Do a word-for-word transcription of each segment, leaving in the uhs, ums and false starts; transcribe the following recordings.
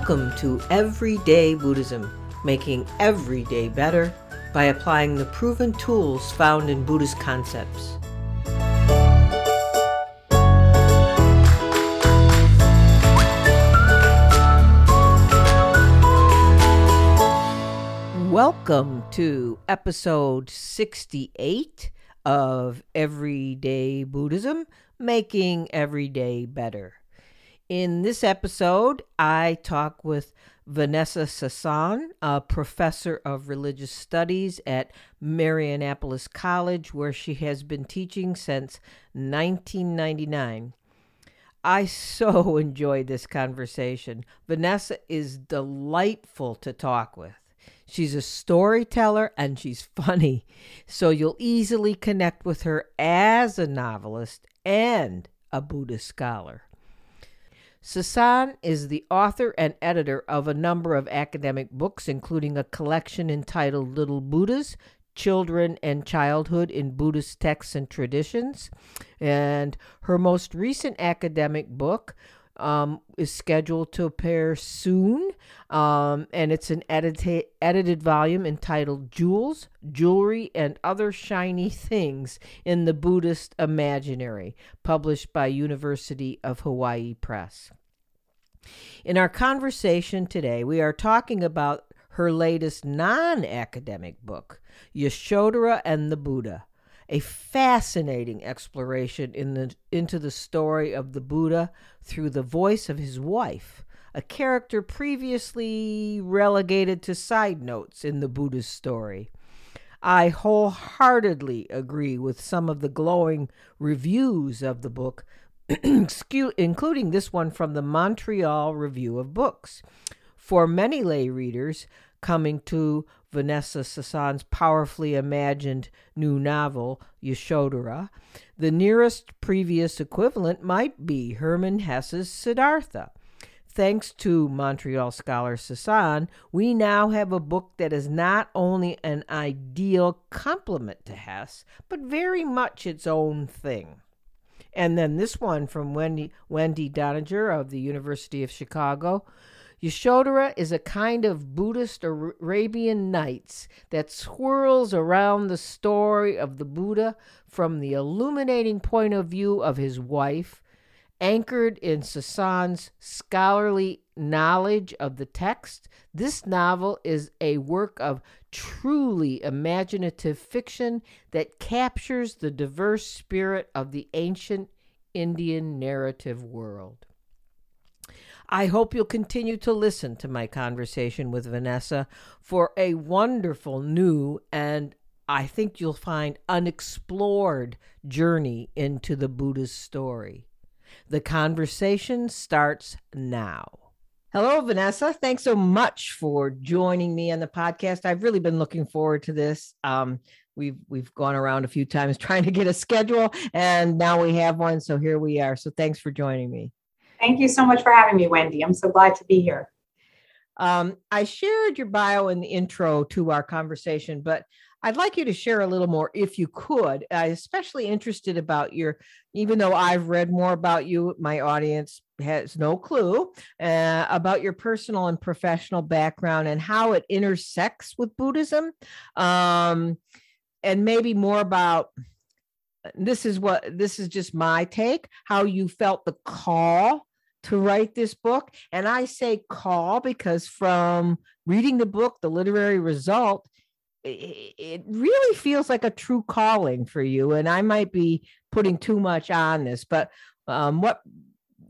Welcome to Everyday Buddhism, making every day better by applying the proven tools found in Buddhist concepts. Welcome to episode sixty-eight of Everyday Buddhism, making every day better. In this episode, I talk with Vanessa Sasson, a professor of religious studies at Marianapolis College, where she has been teaching since nineteen ninety-nine. I so enjoyed this conversation. Vanessa is delightful to talk with. She's a storyteller and she's funny, so you'll easily connect with her as a novelist and a Buddhist scholar. Sasson is the author and editor of a number of academic books, including a collection entitled Little Buddhas, Children and Childhood in Buddhist Texts and Traditions. And her most recent academic book um, is scheduled to appear soon. Um, and it's an edita- edited volume entitled Jewels, Jewelry, and Other Shiny Things in the Buddhist Imaginary, published by University of Hawaii Press. In our conversation today, we are talking about her latest non-academic book, Yashodhara and the Buddha, a fascinating exploration in the, into the story of the Buddha through the voice of his wife, a character previously relegated to side notes in the Buddha's story. I wholeheartedly agree with some of the glowing reviews of the book, including this one from the Montreal Review of Books. For many lay readers coming to Vanessa Sasson's powerfully imagined new novel, Yashodhara, the nearest previous equivalent might be Hermann Hesse's Siddhartha. Thanks to Montreal scholar Sasson, we now have a book that is not only an ideal complement to Hesse, but very much its own thing. And then this one from Wendy, Wendy Doniger of the University of Chicago. Yashodhara is a kind of Buddhist Arabian Nights that swirls around the story of the Buddha from the illuminating point of view of his wife, anchored in Sasson's scholarly knowledge of the text. This novel is a work of truly imaginative fiction that captures the diverse spirit of the ancient Indian narrative world. I hope you'll continue to listen to my conversation with Vanessa for a wonderful new and I think you'll find unexplored journey into the Buddha's story. The conversation starts now. Hello, Vanessa. Thanks so much for joining me on the podcast. I've really been looking forward to this. Um, We've we've gone around a few times trying to get a schedule, and now we have one. So here we are. So thanks for joining me. Thank you so much for having me, Wendy. I'm so glad to be here. Um, I shared your bio in the intro to our conversation, but I'd like you to share a little more if you could. I'm especially interested about your, even though I've read more about you, my audience has no clue uh, about your personal and professional background and how it intersects with Buddhism. Um, and maybe more about This is what this is just my take, how you felt the call to write this book. And I say call because from reading the book, the literary result, it really feels like a true calling for you. And I might be putting too much on this, but um, what,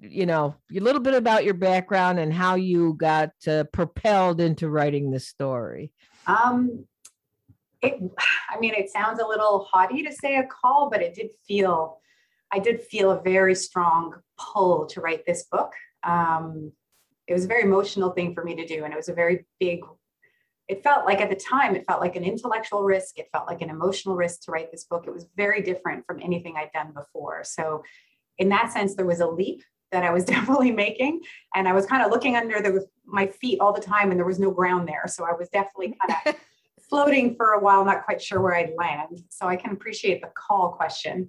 you know, a little bit about your background and how you got uh, propelled into writing this story. Um. It, I mean, it sounds a little haughty to say a call, but it did feel, I did feel a very strong pull to write this book. Um, it was a very emotional thing for me to do. And it was a very big, it felt like at the time, it felt like an intellectual risk. It felt like an emotional risk to write this book. It was very different from anything I'd done before. So in that sense, there was a leap that I was definitely making. And I was kind of looking under the, my feet all the time and there was no ground there. So I was definitely kind of floating for a while, not quite sure where I'd land. So I can appreciate the call question.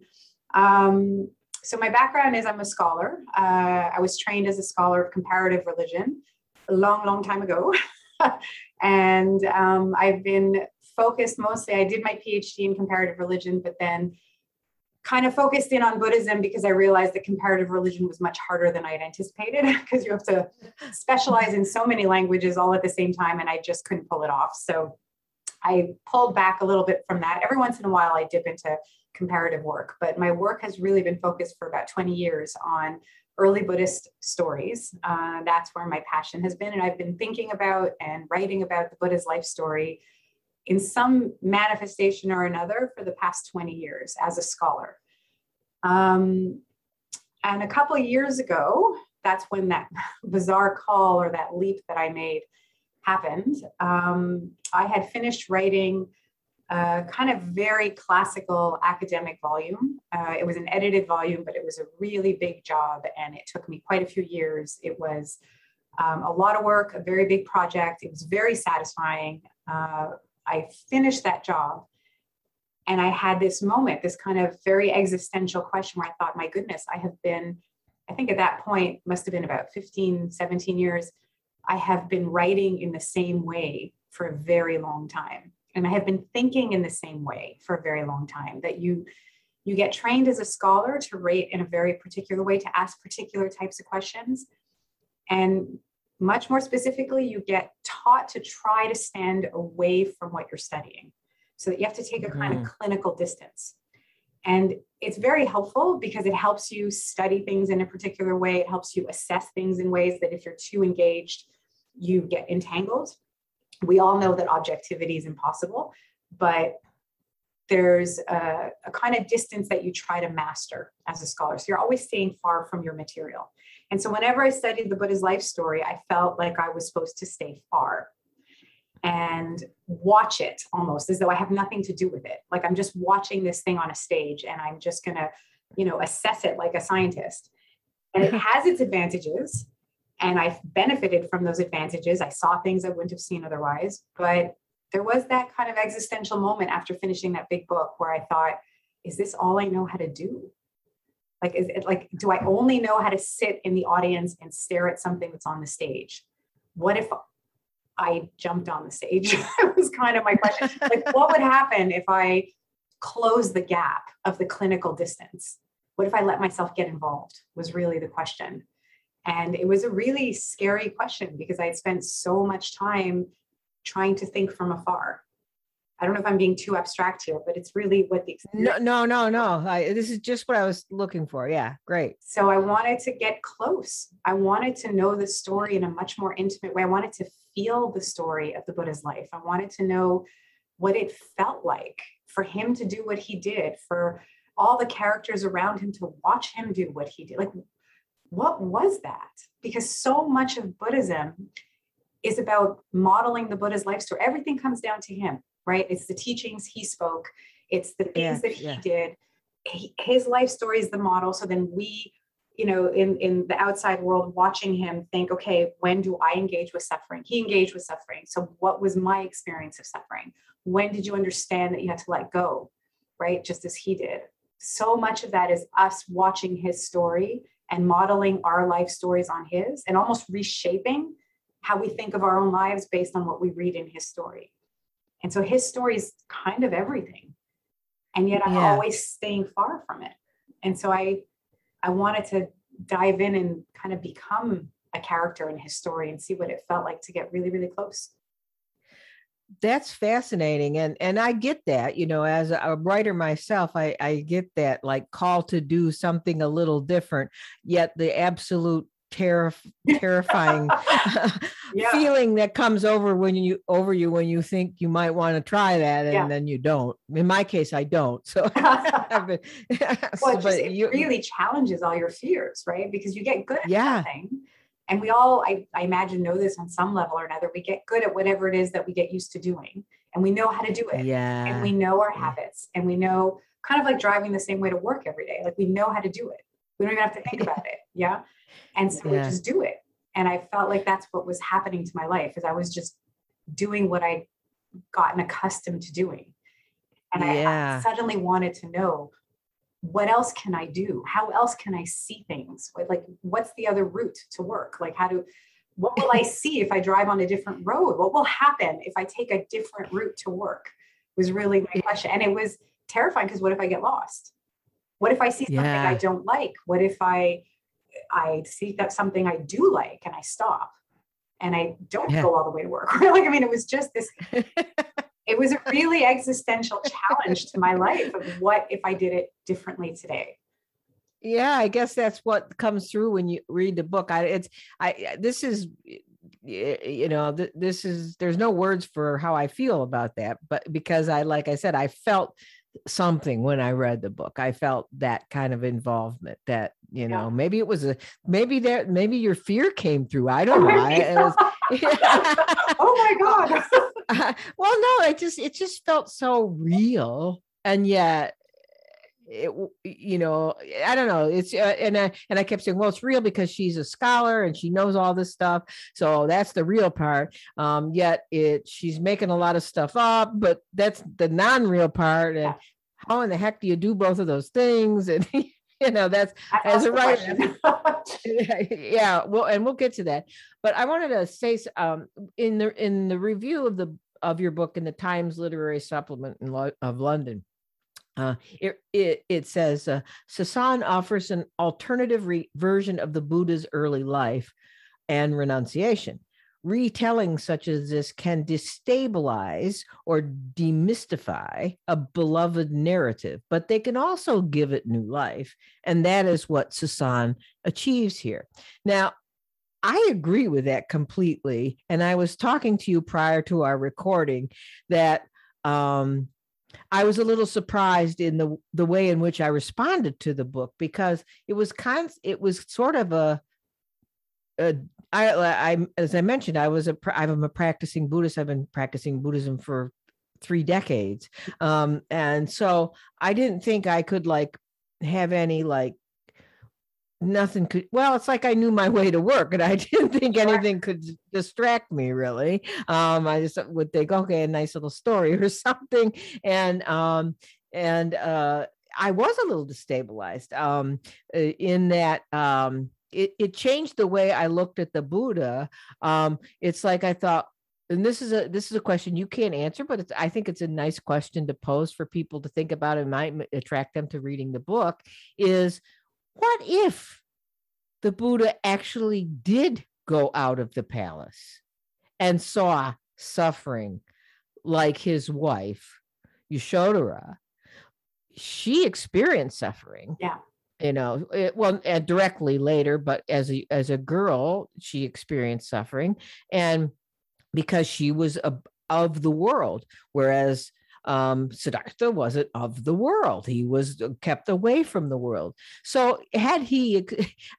Um, so my background is I'm a scholar. Uh, I was trained as a scholar of comparative religion. a long, long time ago. And um, I've been focused mostly, I did my PhD in comparative religion, but then kind of focused in on Buddhism because I realized that comparative religion was much harder than I had anticipated because you have to specialize in so many languages all at the same time, and I just couldn't pull it off. So I pulled back a little bit from that. Every once in a while, I dip into comparative work, but my work has really been focused for about twenty years on early Buddhist stories. Uh, that's where my passion has been. And I've been thinking about and writing about the Buddha's life story in some manifestation or another for the past twenty years as a scholar. Um, and a couple of years ago, that's when that bizarre call or that leap that I made happened. Um, I had finished writing a kind of very classical academic volume. Uh, it was an edited volume, but it was a really big job and it took me quite a few years. It was um, a lot of work, a very big project. It was very satisfying. Uh, I finished that job and I had this moment, this kind of very existential question where I thought, my goodness, I have been, I think at that point, must have been about fifteen, seventeen years, I have been writing in the same way for a very long time. And I have been thinking in the same way for a very long time, that you, you get trained as a scholar to write in a very particular way, to ask particular types of questions. And much more specifically, you get taught to try to stand away from what you're studying so that you have to take a kind mm. of clinical distance. And it's very helpful because it helps you study things in a particular way. It helps you assess things in ways that if you're too engaged, you get entangled. We all know that objectivity is impossible, but there's a, a kind of distance that you try to master as a scholar. So you're always staying far from your material. And so whenever I studied the Buddha's life story, I felt like I was supposed to stay far and watch it almost as though I have nothing to do with it. Like I'm just watching this thing on a stage and I'm just gonna, you know, assess it like a scientist. And it has its advantages. And I've benefited from those advantages. I saw things I wouldn't have seen otherwise, but there was that kind of existential moment after finishing that big book where I thought, is this all I know how to do? Like, is it like, do I only know how to sit in the audience and stare at something that's on the stage? What if I jumped on the stage? That was kind of my question. Like, what would happen if I closed the gap of the clinical distance? What if I let myself get involved was really the question. And it was a really scary question because I had spent so much time trying to think from afar. I don't know if I'm being too abstract here, but it's really what the experience. No, no, no, no. I, this is just what I was looking for. Yeah, great. So I wanted to get close. I wanted to know the story in a much more intimate way. I wanted to feel the story of the Buddha's life. I wanted to know what it felt like for him to do what he did, for all the characters around him to watch him do what he did. Like, what was that? Because so much of Buddhism is about modeling the Buddha's life story. Everything comes down to him, right? It's the teachings he spoke. It's the things yeah, that he yeah. did. He, his life story is the model. So then we, you know, in, in the outside world watching him think, okay, when do I engage with suffering? He engaged with suffering. So what was my experience of suffering? When did you understand that you had to let go, right? Just as he did. So much of that is us watching his story and modeling our life stories on his and almost reshaping how we think of our own lives based on what we read in his story. And so his story is kind of everything. And yet I'm yeah. always staying far from it. And so I, I wanted to dive in and kind of become a character in his story and see what it felt like to get really, really close. That's fascinating. And, and I get that, you know, as a writer myself, I, I get that like call to do something a little different, yet the absolute terrif- terrifying yeah. feeling that comes over when you over you, when you think you might want to try that. And yeah. then you don't, in my case, I don't. So, but, well, it, just, it you, really challenges all your fears, right? Because you get good at yeah. something. And we all, I, I imagine, know this on some level or another. We get good at whatever it is that we get used to doing, and we know how to do it. Yeah. And we know our habits, and we know, kind of like driving the same way to work every day. Like we know how to do it. We don't even have to think about it. Yeah. And so yeah. we just do it. And I felt like that's what was happening to my life, is I was just doing what I'd gotten accustomed to doing. And yeah. I, I suddenly wanted to know, what else can I do? How else can I see things? Like, what's the other route to work? Like, how do, What will I see if I drive on a different road? What will happen if I take a different route to work? Was really my question. And it was terrifying because what if I get lost? What if I see something yeah. I don't like? What if I I see that something I do like and I stop and I don't yeah. go all the way to work? Like, I mean, it was just this, it was a really existential challenge to my life of what if I did it differently today? Yeah, I guess that's what comes through when you read the book. I, it's, I, this is, you know, th- this is, there's no words for how I feel about that, but because I, like I said, I felt something when I read the book. I felt that kind of involvement that, you know, yeah. maybe it was a, maybe there, maybe your fear came through. I don't know. I, it was, oh my God. uh, well, no, it just, it just felt so real. And yet, it, you know, I don't know. It's uh, and I and I kept saying, well, it's real because she's a scholar and she knows all this stuff. So that's the real part. Um, yet it she's making a lot of stuff up, but that's the non-real part. And how in the heck do you do both of those things? And you know, that's as a writer. yeah. Well, and we'll get to that. But I wanted to say um, in the in the review of the of your book in the Times Literary Supplement in Lo- of London. Uh, it, it it says, uh, Sasson offers an alternative re- version of the Buddha's early life and renunciation. Retelling such as this can destabilize or demystify a beloved narrative, but they can also give it new life. And that is what Sasson achieves here. Now, I agree with that completely. And I was talking to you prior to our recording that... Um, I was a little surprised in the, the way in which I responded to the book because it was kind, it was sort of a, a I, I, as I mentioned, I was a, I'm a practicing Buddhist. I've been practicing Buddhism for three decades. Um, and so I didn't think I could like have any, like nothing could, well, it's like I knew my way to work and I didn't think anything could distract me really. Um, I just would think, okay, a nice little story or something. And, um, and, uh, I was a little destabilized, um, in that, um, it, it changed the way I looked at the Buddha. Um, it's like, I thought, and this is a, this is a question you can't answer, but it's, I think it's a nice question to pose for people to think about and might attract them to reading the book is, what if the Buddha actually did go out of the palace and saw suffering like his wife, Yashodhara? She experienced suffering. Yeah. You know, it, well, uh, directly later, but as a, as a girl, she experienced suffering. And because she was a, of the world, whereas Um, Siddhartha wasn't of the world. He was kept away from the world. So had he,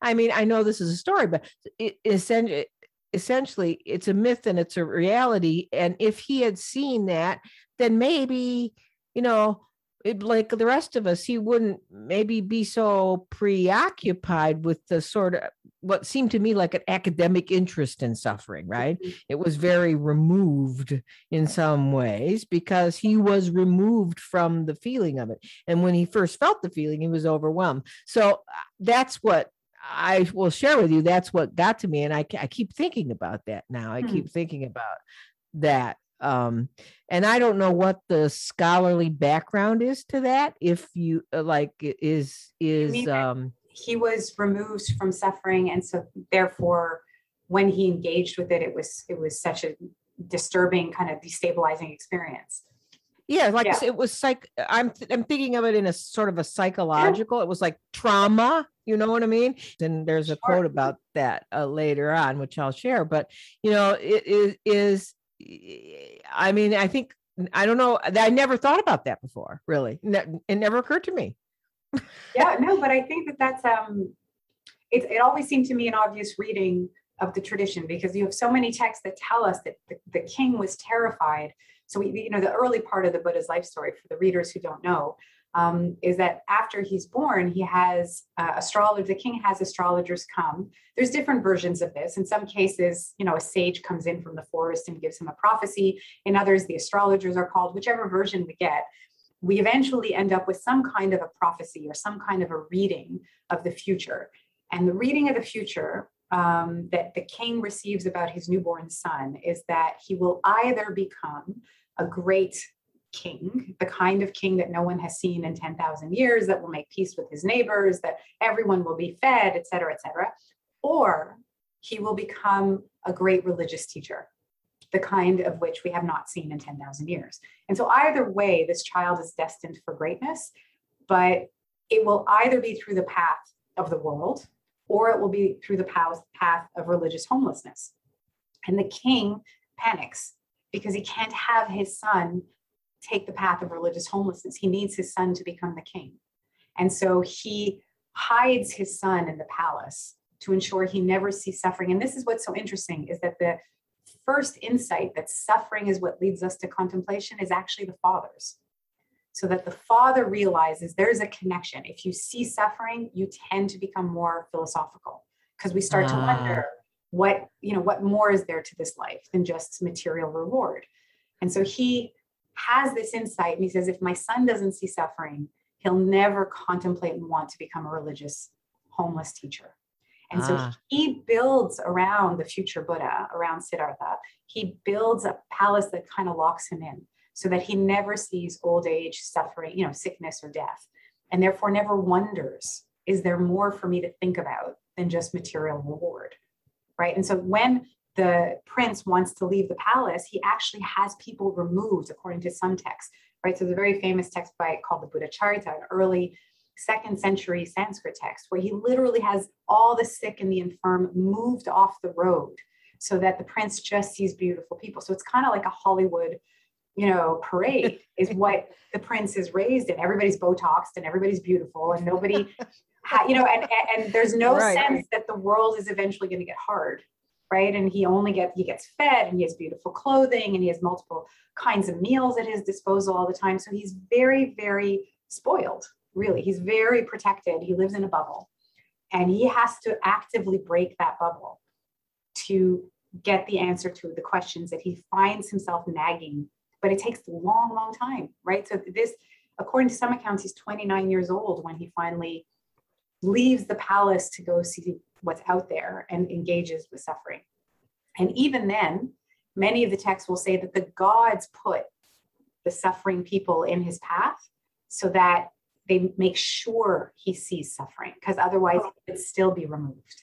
I mean, I know this is a story, but it, essentially, essentially it's a myth and it's a reality. And if he had seen that, then maybe, you know, it, like the rest of us, he wouldn't maybe be so preoccupied with the sort of what seemed to me like an academic interest in suffering, right? It was very removed in some ways because he was removed from the feeling of it. And when he first felt the feeling, he was overwhelmed. So that's what I will share with you. That's what got to me. And I, I keep thinking about that now. I keep thinking about that. Um, and I don't know what the scholarly background is to that. If you like, is, is, um, he was removed from suffering. And so therefore when he engaged with it, it was, it was such a disturbing kind of destabilizing experience. Yeah. Like yeah. it was psych. I'm, th- I'm thinking of it in a sort of a psychological, yeah. it was like trauma, you know what I mean? And there's a sure. quote about that uh, later on, which I'll share, but you know, it is, is I mean, I think, I don't know. I never thought about that before, really. It never occurred to me. yeah, no, but I think that that's, um, it, it always seemed to me an obvious reading of the tradition because you have so many texts that tell us that the, the king was terrified. So, we, you know, the early part of the Buddha's life story for the readers who don't know um, is that after he's born, he has uh, astrologers, the king has astrologers come. There's different versions of this. In some cases, you know, a sage comes in from the forest and gives him a prophecy. In others, the astrologers are called, whichever version we get. We eventually end up with some kind of a prophecy or some kind of a reading of the future. And the reading of the future um, that the king receives about his newborn son is that he will either become a great king, the kind of king that no one has seen in ten thousand years, that will make peace with his neighbors, that everyone will be fed, et cetera, et cetera, or he will become a great religious teacher, the kind of which we have not seen in ten thousand years. And so either way, this child is destined for greatness, but it will either be through the path of the world, or it will be through the path, path of religious homelessness. And the king panics because he can't have his son take the path of religious homelessness. He needs his son to become the king. And so he hides his son in the palace to ensure he never sees suffering. And this is what's so interesting, is that the first insight that suffering is what leads us to contemplation is actually the father's. So that the father realizes there's a connection. If you see suffering, you tend to become more philosophical, because we start uh. to wonder what, you know, what more is there to this life than just material reward. And so he has this insight, and he says, if my son doesn't see suffering, he'll never contemplate and want to become a religious homeless teacher. And ah. so he builds around the future Buddha, around Siddhartha. He builds a palace that kind of locks him in so that he never sees old age, suffering, you know, sickness or death, and therefore never wonders, is there more for me to think about than just material reward, right? And so when the prince wants to leave the palace, he actually has people removed, according to some texts, right? So the very famous text by called the Buddha Charita, an early second century Sanskrit text, where he literally has all the sick and the infirm moved off the road so that the prince just sees beautiful people. So it's kind of like a Hollywood, you know, parade is what the prince is raised in. Everybody's Botoxed and everybody's beautiful and nobody, you know, and, and, and there's no right. sense that the world is eventually going to get hard, right? And he only gets, he gets fed, and he has beautiful clothing, and he has multiple kinds of meals at his disposal all the time. So he's very, very spoiled. Really, he's very protected. He lives in a bubble, and he has to actively break that bubble to get the answer to the questions that he finds himself nagging, but it takes a long, long time, right? So this, according to some accounts, he's twenty-nine years old when he finally leaves the palace to go see what's out there and engages with suffering. And even then, many of the texts will say that the gods put the suffering people in his path so that they make sure he sees suffering, because otherwise oh. it would still be removed.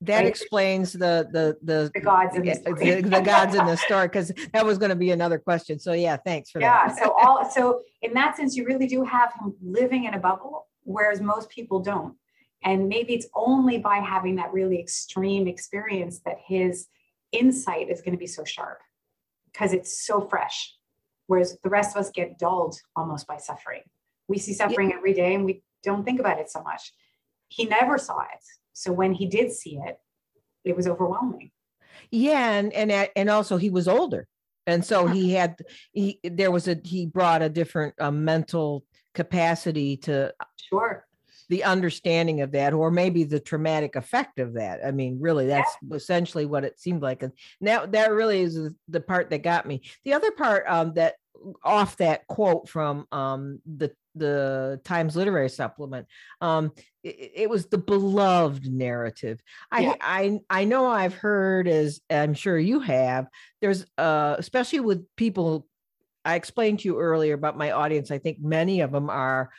That right? explains the the the, the gods in the story. The, the gods in the story, because that was going to be another question. So yeah, thanks for yeah, that. Yeah. So all so in that sense, you really do have him living in a bubble, whereas most people don't. And maybe it's only by having that really extreme experience that his insight is going to be so sharp, because it's so fresh. Whereas the rest of us get dulled almost by suffering. We see suffering yeah. every day and we don't think about it so much. He never saw it. So when he did see it, it was overwhelming. Yeah. And, and, and also he was older. And so he had, he, there was a, he brought a different uh, mental capacity to sure. the understanding of that, or maybe the traumatic effect of that. I mean, really, that's yeah. essentially what it seemed like. And now that really is the part that got me. The other part um, that off that quote from um, the, the Times Literary Supplement, um, it, it was the beloved narrative. I, yeah. I, I know I've heard, as I'm sure you have, there's, uh, especially with people, I explained to you earlier about my audience, I think many of them are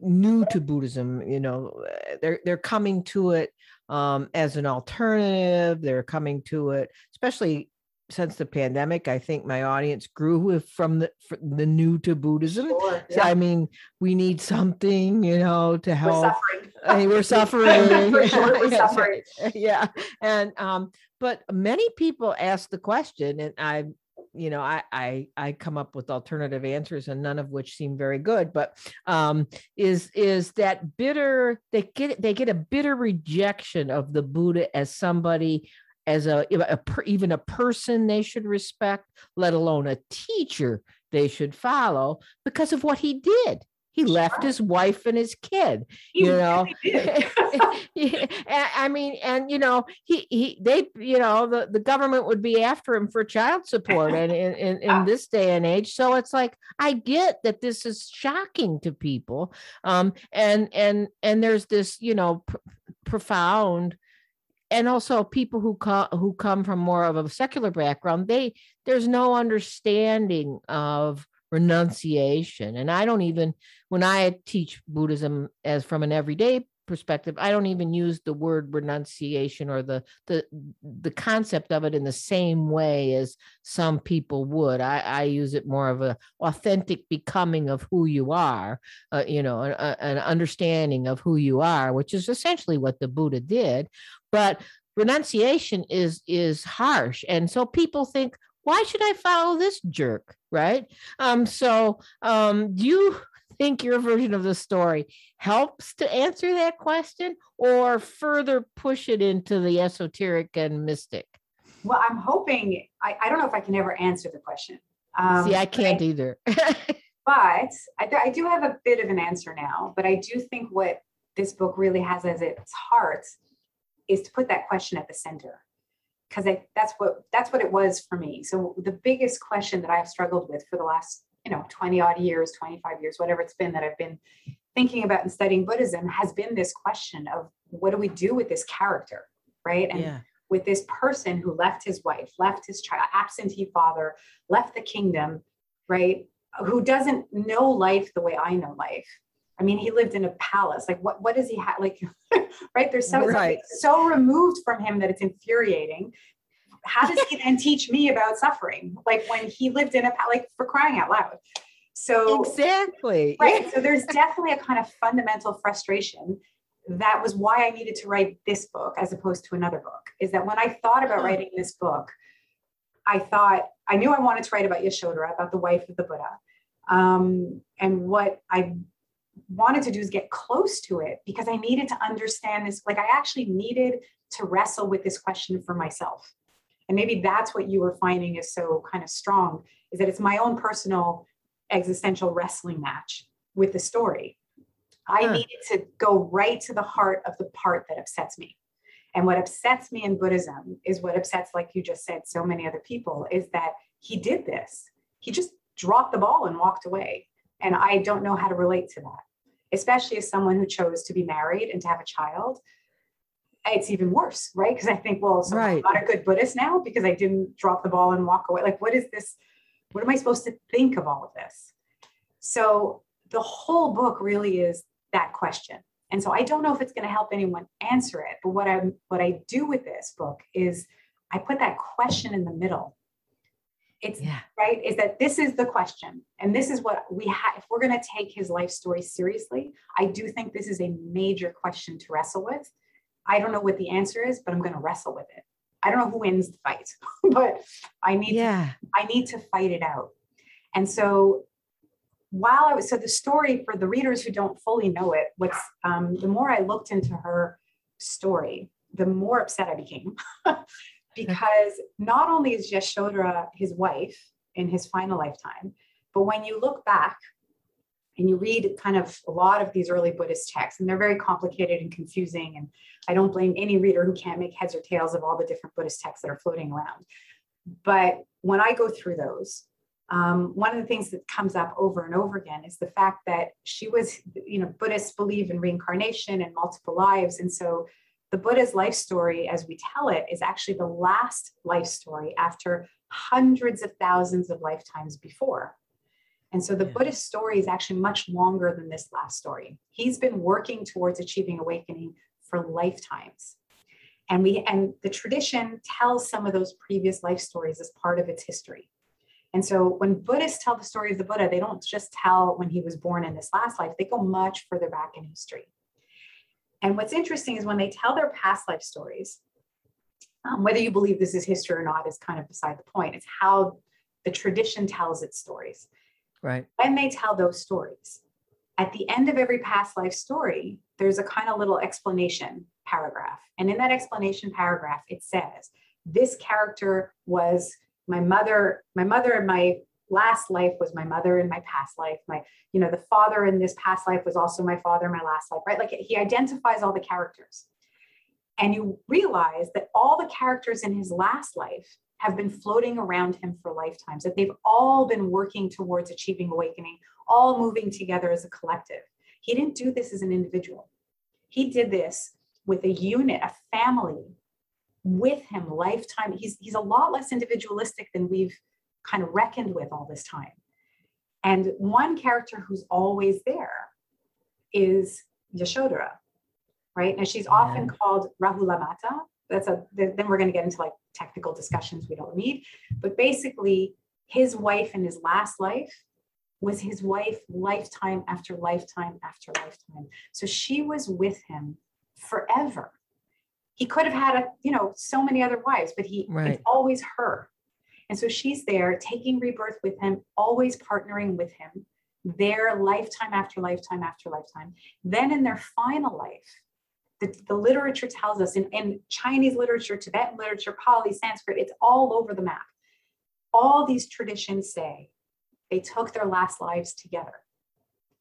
new to Buddhism. You know, they're, they're coming to it um, as an alternative. They're coming to it, especially since the pandemic. I think my audience grew from the, from the new to Buddhism. Sure, yeah. So, I mean, we need something, you know, to help. We're suffering. I mean, we're suffering. For sure, we're suffering. Yeah. And, um, but many people ask the question, and I, you know, I, I, I come up with alternative answers, and none of which seem very good, but, um, is, is that bitter, they get, they get a bitter rejection of the Buddha as somebody, as a, a even a person they should respect, let alone a teacher they should follow, because of what he did. He left his wife and his kid, he you know, really I mean, and, you know, he, he, they, you know, the, the government would be after him for child support and in, in, in this day and age. So it's like, I get that this is shocking to people. Um, and, and, and there's this, you know, pr- profound and also people who come who come from more of a secular background, they there's no understanding of renunciation. And I don't even, when I teach Buddhism as from an everyday perspective, I don't even use the word renunciation or the the the concept of it in the same way as some people would. I, I use it more of an authentic becoming of who you are, uh, you know, an, an understanding of who you are, which is essentially what the Buddha did. But renunciation is is harsh, and so people think, why should I follow this jerk, right? Um. So, um. Do you think your version of the story helps to answer that question or further push it into the esoteric and mystic? Well, I'm hoping, I, I don't know if I can ever answer the question. Um, See, I can't I, either. But I, I do have a bit of an answer now, but I do think what this book really has as its heart is to put that question at the center. Because that's what, that's what it was for me. So the biggest question that I've struggled with for the last you know, twenty odd years, twenty-five years, whatever it's been that I've been thinking about and studying Buddhism has been this question of what do we do with this character, right? And yeah. with this person who left his wife, left his child, absentee father, left the kingdom, right? Who doesn't know life the way I know life. I mean, he lived in a palace. Like what, what does he have? Like, right. There's so, right. so removed from him that it's infuriating. How does he then teach me about suffering? Like when he lived in a, like for crying out loud. So exactly. Right. So there's definitely a kind of fundamental frustration. That was why I needed to write this book as opposed to another book, is that when I thought about writing this book, I thought, I knew I wanted to write about Yashodhara, about the wife of the Buddha. Um, and what I wanted to do is get close to it because I needed to understand this. Like I actually needed to wrestle with this question for myself. And maybe that's what you were finding is so kind of strong, is that it's my own personal existential wrestling match with the story. I huh. needed to go right to the heart of the part that upsets me. And what upsets me in Buddhism is what upsets, like you just said, so many other people, is that he did this. He just dropped the ball and walked away. And I don't know how to relate to that, especially as someone who chose to be married and to have a child. It's even worse, right? Because I think, well, so right. I'm not a good Buddhist now because I didn't drop the ball and walk away. Like, what is this? What am I supposed to think of all of this? So the whole book really is that question. And so I don't know if it's going to help anyone answer it. But what I what I do with this book is I put that question in the middle. It's yeah. right, is that this is the question. And this is what we have. If we're going to take his life story seriously, I do think this is a major question to wrestle with. I don't know what the answer is, but I'm going to wrestle with it. I don't know who wins the fight, but I need, yeah. to, I need to fight it out. And so while I was, so the story for the readers who don't fully know it, what's, um, the more I looked into her story, the more upset I became because not only is Yashodhara his wife in his final lifetime, but when you look back and you read kind of a lot of these early Buddhist texts, and they're very complicated and confusing. And I don't blame any reader who can't make heads or tails of all the different Buddhist texts that are floating around. But when I go through those, um, one of the things that comes up over and over again is the fact that she was, you know, Buddhists believe in reincarnation and multiple lives. And so the Buddha's life story, as we tell it, is actually the last life story after hundreds of thousands of lifetimes before. And so the yeah. Buddhist story is actually much longer than this last story. He's been working towards achieving awakening for lifetimes. And we and the tradition tells some of those previous life stories as part of its history. And so when Buddhists tell the story of the Buddha, they don't just tell when he was born in this last life, they go much further back in history. And what's interesting is when they tell their past life stories, um, whether you believe this is history or not is kind of beside the point. It's how the tradition tells its stories. Right. When they tell those stories, at the end of every past life story, there's a kind of little explanation paragraph. And in that explanation paragraph, it says, this character was my mother, my mother in my last life was my mother in my past life. My, you know, the father in this past life was also my father in my last life, right? Like he identifies all the characters. And you realize that all the characters in his last life have been floating around him for lifetimes, that they've all been working towards achieving awakening, all moving together as a collective. He didn't do this as an individual. He did this with a unit, a family with him lifetime. He's, he's a lot less individualistic than we've kind of reckoned with all this time. And one character who's always there is Yashodhara, right? Now, she's often yeah. called Rahulamata. That's a, then we're going to get into like technical discussions we don't need. But basically, his wife in his last life was his wife lifetime after lifetime after lifetime. So she was with him forever. He could have had, a, you know, so many other wives, but he right. it's always her. And so she's there taking rebirth with him, always partnering with him, their lifetime after lifetime after lifetime. Then in their final life, the, the literature tells us in, in Chinese literature, Tibetan literature, Pali, Sanskrit, it's all over the map. All these traditions say they took their last lives together,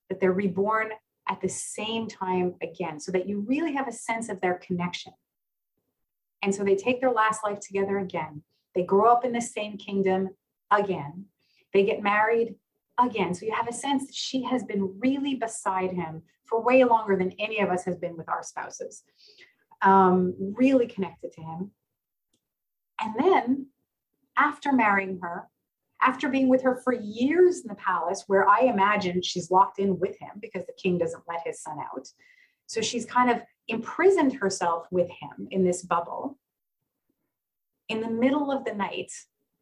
that they're reborn at the same time again, so that you really have a sense of their connection. And so they take their last life together again. They grow up in the same kingdom again. They get married again. So you have a sense that she has been really beside him for way longer than any of us has been with our spouses, um, really connected to him. And then after marrying her, after being with her for years in the palace, where I imagine she's locked in with him because the king doesn't let his son out. So she's kind of imprisoned herself with him in this bubble. In the middle of the night,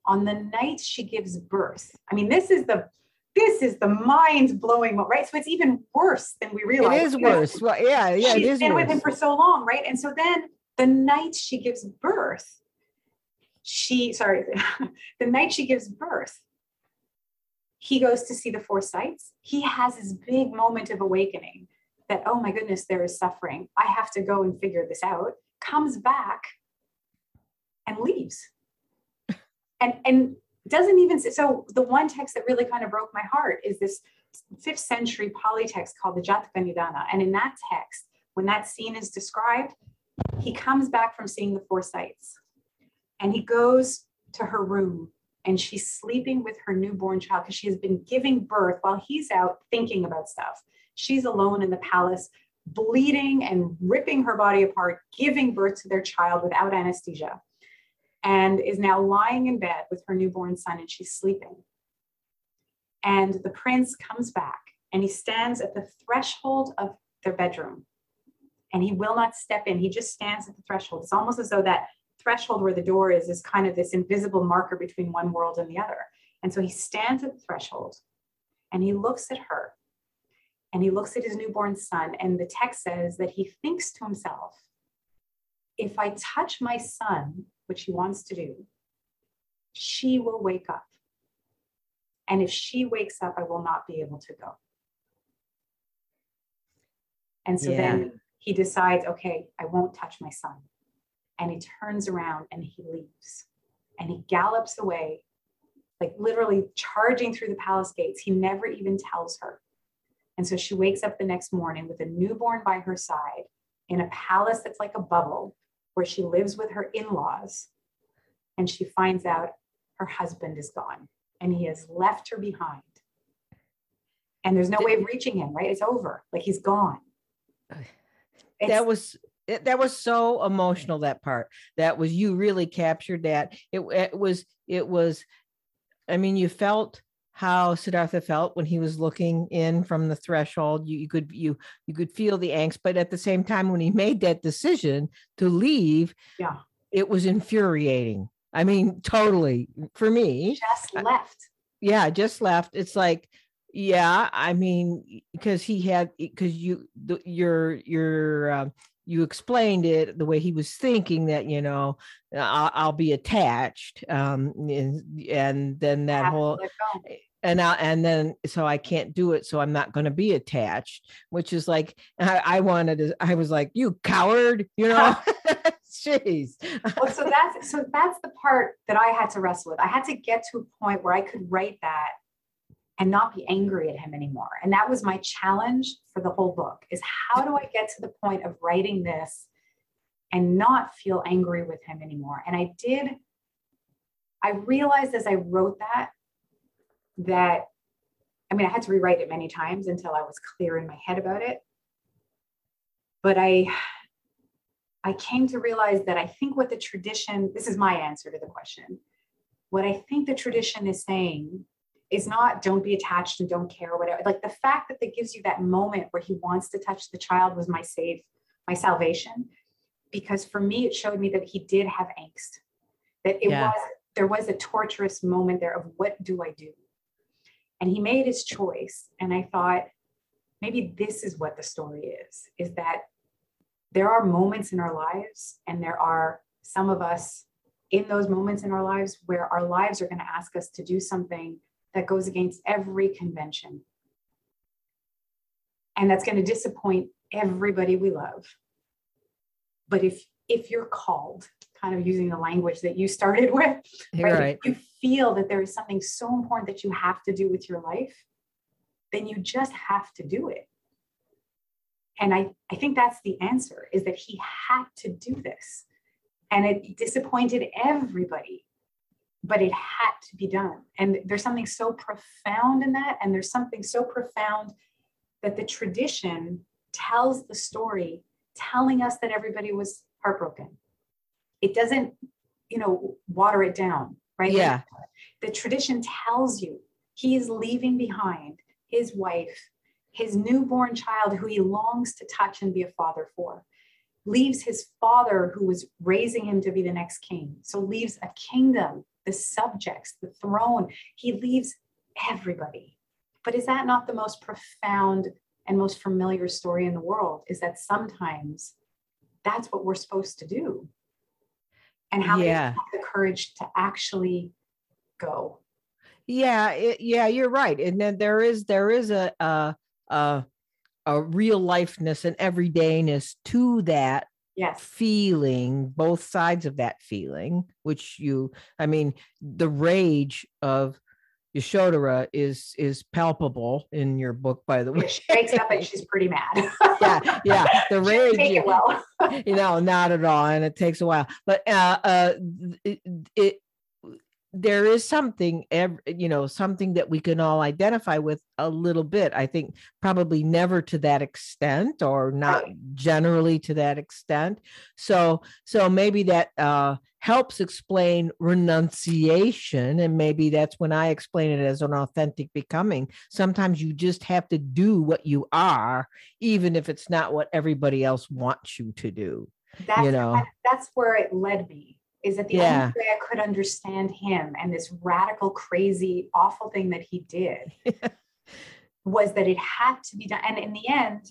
on the night she gives birth. I mean, this is the this is the mind-blowing moment, right? So it's even worse than we realize. It is worse. Well, yeah, yeah, it is worse. She's been with him for so long, right? And so then the night she gives birth, she, sorry, the night she gives birth, he goes to see the four sights. He has his big moment of awakening that, oh my goodness, there is suffering. I have to go and figure this out. Comes back and leaves. And, and doesn't even, so the one text that really kind of broke my heart is this fifth century Pali text called the Jataka Nidana. And in that text, when that scene is described, he comes back from seeing the four sights and he goes to her room and she's sleeping with her newborn child because she has been giving birth while he's out thinking about stuff. She's alone in the palace, bleeding and ripping her body apart, giving birth to their child without anesthesia, and is now lying in bed with her newborn son and she's sleeping. And the prince comes back and he stands at the threshold of their bedroom and he will not step in. He just stands at the threshold. It's almost as though that threshold where the door is, is kind of this invisible marker between one world and the other. And so he stands at the threshold and he looks at her and he looks at his newborn son. And the text says that he thinks to himself, if I touch my son, which he wants to do, she will wake up. And if she wakes up, I will not be able to go. And so yeah. then he decides, okay, I won't touch my son. And he turns around and he leaves. And he gallops away, like literally charging through the palace gates. He never even tells her. And so she wakes up the next morning with a newborn by her side in a palace that's like a bubble, where she lives with her in-laws, and she finds out her husband is gone and he has left her behind. And there's no way of reaching him, right? It's over. Like he's gone. It's, that was, that was so emotional. That part, that was, you really captured that. It, it was, it was, I mean, you felt how Siddhartha felt when he was looking in from the threshold. You, you could you you could feel the angst, but at the same time, when he made that decision to leave, yeah, it was infuriating. I mean, totally for me. Just left. I, yeah, just left. It's like, yeah, I mean, because he had because you the, your your um, you explained it the way he was thinking that, you know, I'll, I'll be attached. Um, and, and then that whole, and I, and then, so I can't do it. So I'm not going to be attached, which is like, I, I wanted to, I was like, you coward, you know, jeez. Well, so that's, so that's the part that I had to wrestle with. I had to get to a point where I could write that and not be angry at him anymore. And that was my challenge for the whole book, is how do I get to the point of writing this and not feel angry with him anymore? And I did, I realized as I wrote that, that, I mean, I had to rewrite it many times until I was clear in my head about it. But I, I came to realize that I think what the tradition, this is my answer to the question, what I think the tradition is saying is not don't be attached and don't care, whatever. Like the fact that that gives you that moment where he wants to touch the child was my save, my salvation, because for me, it showed me that he did have angst, that it yeah. was, there was a torturous moment there of what do I do? And he made his choice. And I thought, maybe this is what the story is, is that there are moments in our lives, and there are some of us in those moments in our lives where our lives are going to ask us to do something that goes against every convention. And that's going to disappoint everybody we love. But if if you're called, kind of using the language that you started with, right, right. If you feel that there is something so important that you have to do with your life, then you just have to do it. And I, I think that's the answer, is that he had to do this. And it disappointed everybody, but it had to be done. And there's something so profound in that. And there's something so profound that the tradition tells the story, telling us that everybody was heartbroken. It doesn't, you know, water it down, right? Yeah. The tradition tells you he is leaving behind his wife, his newborn child, who he longs to touch and be a father for, leaves his father who was raising him to be the next king. So leaves a kingdom, the subjects, the throne. He leaves everybody. But is that not the most profound and most familiar story in the world? Is that sometimes that's what we're supposed to do? And how yeah. do we have the courage to actually go? Yeah, it, yeah, you're right. And then there is there is a. a Uh, a real lifeness and everydayness to that yes. feeling, both sides of that feeling, which you, I mean, the rage of Yashodhara is is palpable in your book, by the way. She wakes up and she's pretty mad. yeah, yeah, the rage. Take it well. You know, not at all, and it takes a while. But uh, uh, it, it there is something, you know, something that we can all identify with a little bit. I think probably never to that extent, or not generally to that extent. So, so maybe that uh, helps explain renunciation. And maybe that's when I explain it as an authentic becoming. Sometimes you just have to do what you are, even if it's not what everybody else wants you to do. That's, you know, that's where it led me. Is that the yeah. only way I could understand him and this radical, crazy, awful thing that he did was that it had to be done. And in the end,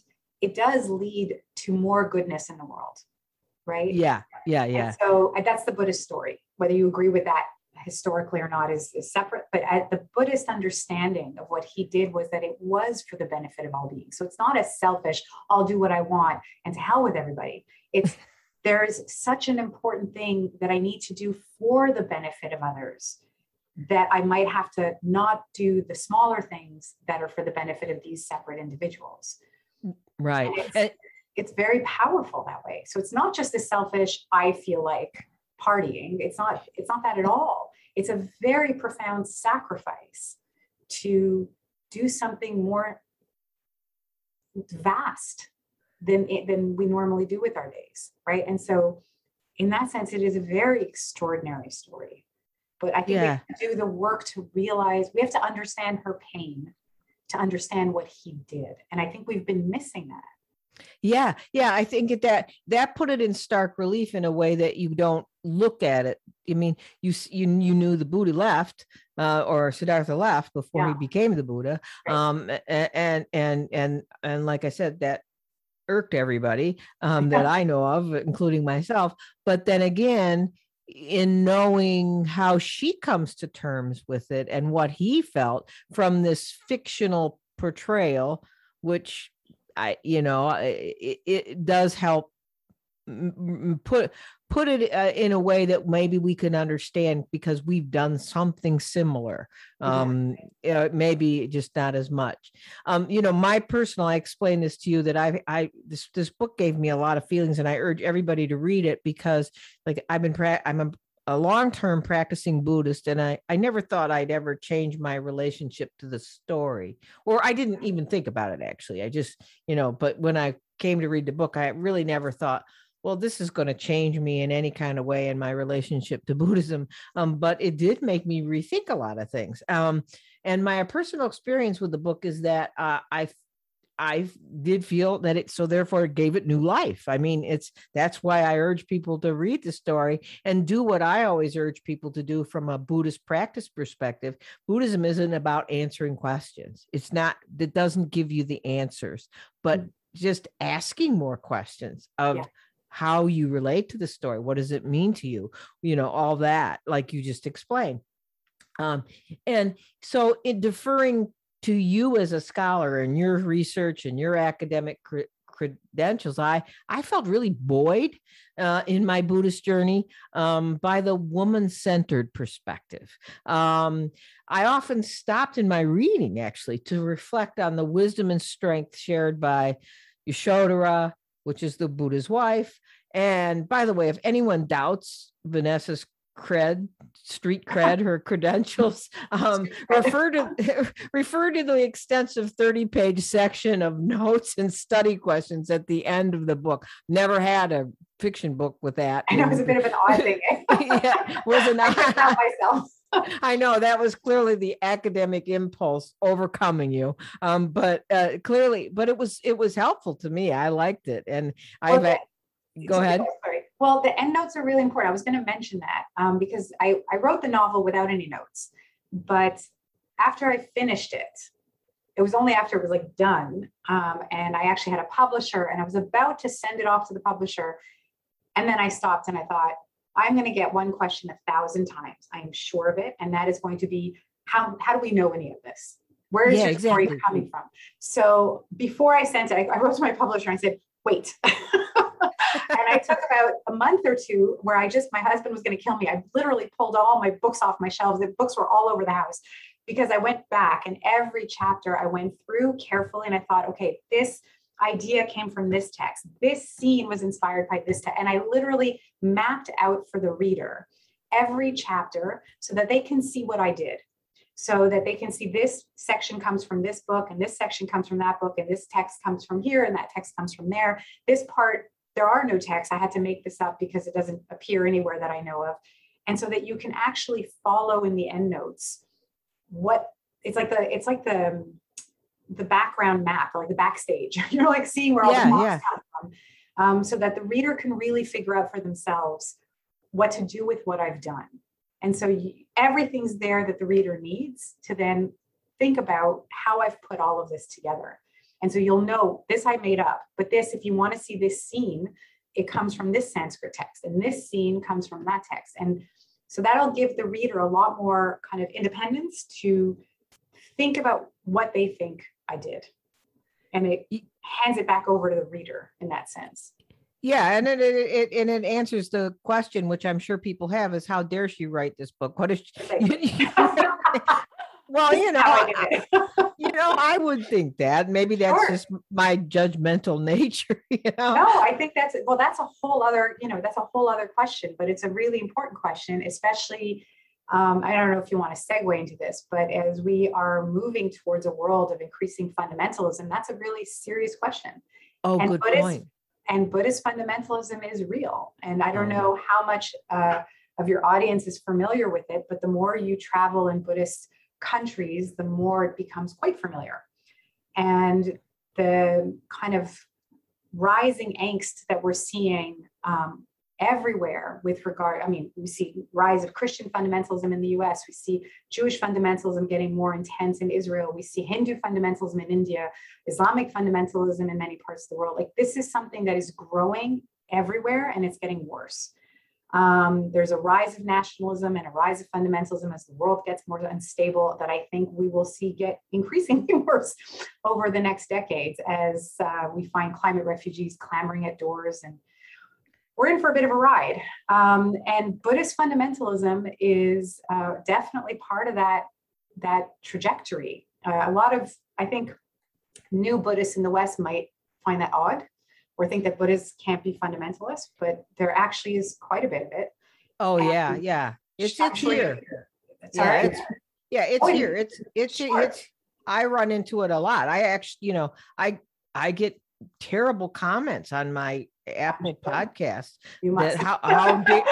it does lead to more goodness in the world, right? Yeah, yeah, yeah. And so that's the Buddhist story. Whether you agree with that historically or not is, is separate. But at the Buddhist understanding of what he did was that it was for the benefit of all beings. So it's not a selfish, I'll do what I want and to hell with everybody. It's there's such an important thing that I need to do for the benefit of others that I might have to not do the smaller things that are for the benefit of these separate individuals. Right. And it's, and, it's very powerful that way. So it's not just a selfish, I feel like partying. It's not, it's not that at all. It's a very profound sacrifice to do something more vast than it, than we normally do with our days, right? And so in that sense, it is a very extraordinary story. But I think yeah. we have to do the work to realize, we have to understand her pain, to understand what he did. And I think we've been missing that. Yeah, yeah, I think that that put it in stark relief in a way that you don't look at it. I mean, you you, you knew the Buddha left, uh, or Siddhartha left before yeah. he became the Buddha. Right. Um, and, and, and, and like I said, that irked everybody um, that I know of, including myself. But then again, in knowing how she comes to terms with it and what he felt from this fictional portrayal, which I, you know, it, it does help put put it uh, in a way that maybe we can understand, because we've done something similar. Um, yeah. uh, maybe just not as much. Um, you know, my personal, I explained this to you that I, I, this, this book gave me a lot of feelings, and I urge everybody to read it, because like I've been, pra- I'm a, a long-term practicing Buddhist, and I, I never thought I'd ever change my relationship to the story, or I didn't even think about it actually. I just, you know, but when I came to read the book, I really never thought, well, this is going to change me in any kind of way in my relationship to Buddhism. Um, but it did make me rethink a lot of things. Um, and my personal experience with the book is that uh, I I did feel that it, so therefore it gave it new life. I mean, it's, that's why I urge people to read the story and do what I always urge people to do from a Buddhist practice perspective. Buddhism isn't about answering questions. It's not, it doesn't give you the answers, but mm-hmm. just asking more questions of yeah. how you relate to the story. What does it mean to you? You know, all that, like you just explained. Um, and so in deferring to you as a scholar and your research and your academic cr- credentials, I, I felt really buoyed uh, in my Buddhist journey um, by the woman-centered perspective. Um, I often stopped in my reading, actually, to reflect on the wisdom and strength shared by Yashodhara, which is the Buddha's wife. And by the way, if anyone doubts Vanessa's cred, street cred, her credentials, um, refer to refer to the extensive thirty page section of notes and study questions at the end of the book. Never had a fiction book with that. I know, it was a bit of an odd thing. Yeah, was an odd. I found myself. I know that was clearly the academic impulse overcoming you, um, but uh, clearly, but it was it was helpful to me. I liked it, and I okay. go ahead. Sorry. Well, the end notes are really important. I was going to mention that um, because I, I wrote the novel without any notes, but after I finished it, it was only after it was like done. Um, and I actually had a publisher and I was about to send it off to the publisher. And then I stopped and I thought, I'm going to get one question a thousand times. I am sure of it. And that is going to be, how, how do we know any of this? Where is yeah, your exactly. story coming from? So before I sent it, I, I wrote to my publisher and I said, wait. And I took about a month or two where I just, my husband was going to kill me. I literally pulled all my books off my shelves. The books were all over the house because I went back and every chapter I went through carefully. And I thought, okay, this idea came from this text. This scene was inspired by this text. And I literally mapped out for the reader every chapter so that they can see what I did. So that they can see this section comes from this book and this section comes from that book and this text comes from here and that text comes from there. This part, there are no texts. I had to make this up because it doesn't appear anywhere that I know of. And so that you can actually follow in the end notes what it's like the it's like the the background map or like the backstage. You're like seeing where all yeah, the mobs yeah. come from. Um, so that the reader can really figure out for themselves what to do with what I've done. And so you, everything's there that the reader needs to then think about how I've put all of this together. And so you'll know this I made up, but this, if you want to see this scene, it comes from this Sanskrit text and this scene comes from that text. And so that'll give the reader a lot more kind of independence to think about what they think I did. And it hands it back over to the reader in that sense. Yeah, and it, it it and it answers the question, which I'm sure people have, is how dare she write this book? What is she? Well, you know, I, you know, I would think that maybe that's sure. just my judgmental nature. You know? No, I think that's, well, that's a whole other, you know, that's a whole other question, but it's a really important question, especially, um, I don't know if you want to segue into this, but as we are moving towards a world of increasing fundamentalism, that's a really serious question. Oh, and good Buddhist, point. And Buddhist fundamentalism is real. And I don't oh. know how much uh, of your audience is familiar with it, but the more you travel in Buddhist countries, the more it becomes quite familiar. And the kind of rising angst that we're seeing um, everywhere with regard, I mean, we see rise of Christian fundamentalism in the U S, we see Jewish fundamentalism getting more intense in Israel, we see Hindu fundamentalism in India, Islamic fundamentalism in many parts of the world. Like this is something that is growing everywhere and it's getting worse. Um, there's a rise of nationalism and a rise of fundamentalism as the world gets more unstable that I think we will see get increasingly worse over the next decades as uh, we find climate refugees clamoring at doors and we're in for a bit of a ride. Um, and Buddhist fundamentalism is uh, definitely part of that, that trajectory. Uh, a lot of, I think, new Buddhists in the West might find that odd. Or think that Buddhists can't be fundamentalists, but there actually is quite a bit of it. Oh and yeah, yeah, it's it's here. here. Yeah, right. it's, yeah, it's oh, here. It's it's sure. it's. I run into it a lot. I actually, you know, I I get terrible comments on my Apple podcast. You must. That how, how da-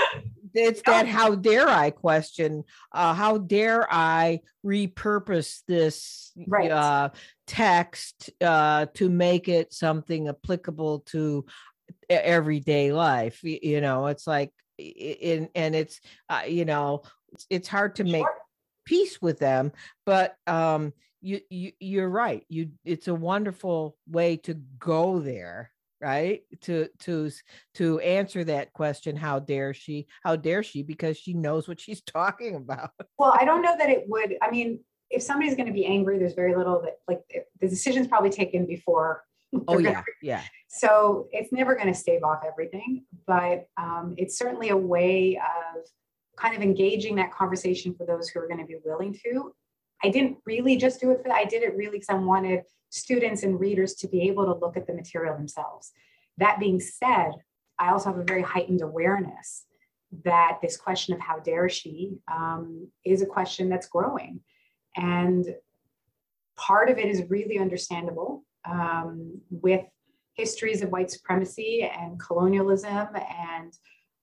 it's that how dare I question, uh, how dare I repurpose this right. uh, text uh, to make it something applicable to everyday life. You know, it's like, in, and it's, uh, you know, it's, it's hard to make sure. peace with them, but um, you, you, you're right. You, it's a wonderful way to go there. Right. To, to, to answer that question, how dare she, how dare she, because she knows what she's talking about. Well, I don't know that it would, I mean, if somebody's going to be angry, there's very little that like the decision's probably taken before. Oh yeah. Gonna, yeah. So it's never going to stave off everything, but um, it's certainly a way of kind of engaging that conversation for those who are going to be willing to. I didn't really just do it for that. I did it really because I wanted students and readers to be able to look at the material themselves. That being said, I also have a very heightened awareness that this question of how dare she um, is a question that's growing. And part of it is really understandable um, with histories of white supremacy and colonialism and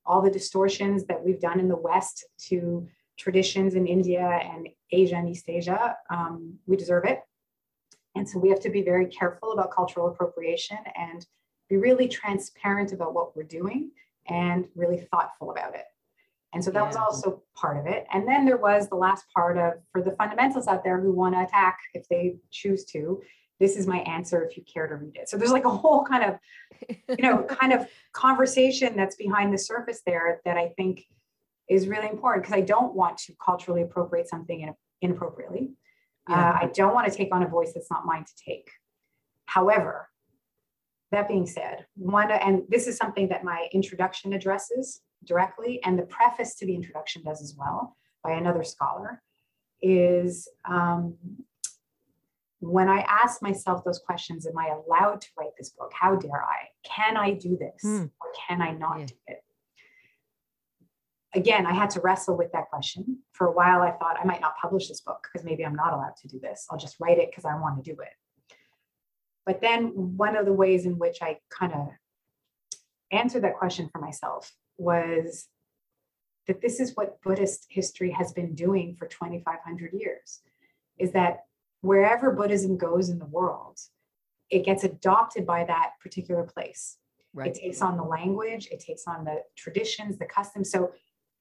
all the distortions that we've done in the West to traditions in India and Asia and East Asia. Um, we deserve it. And so we have to be very careful about cultural appropriation and be really transparent about what we're doing and really thoughtful about it. And so that yeah. was also part of it. And then there was the last part of, for the fundamentalists out there who want to attack if they choose to, this is my answer if you care to read it. So there's like a whole kind of, you know, kind of conversation that's behind the surface there that I think is really important, because I don't want to culturally appropriate something inappropriately. Yeah. Uh, I don't want to take on a voice that's not mine to take. However, that being said, one, and this is something that my introduction addresses directly, and the preface to the introduction does as well, by another scholar, is um, when I ask myself those questions, am I allowed to write this book? How dare I? Can I do this? Mm. Or can I not yeah. do it? Again, I had to wrestle with that question. For a while, I thought I might not publish this book because maybe I'm not allowed to do this. I'll just write it because I want to do it. But then one of the ways in which I kind of answered that question for myself was that this is what Buddhist history has been doing for twenty-five hundred years, is that wherever Buddhism goes in the world, it gets adopted by that particular place. Right. It takes on the language, it takes on the traditions, the customs. So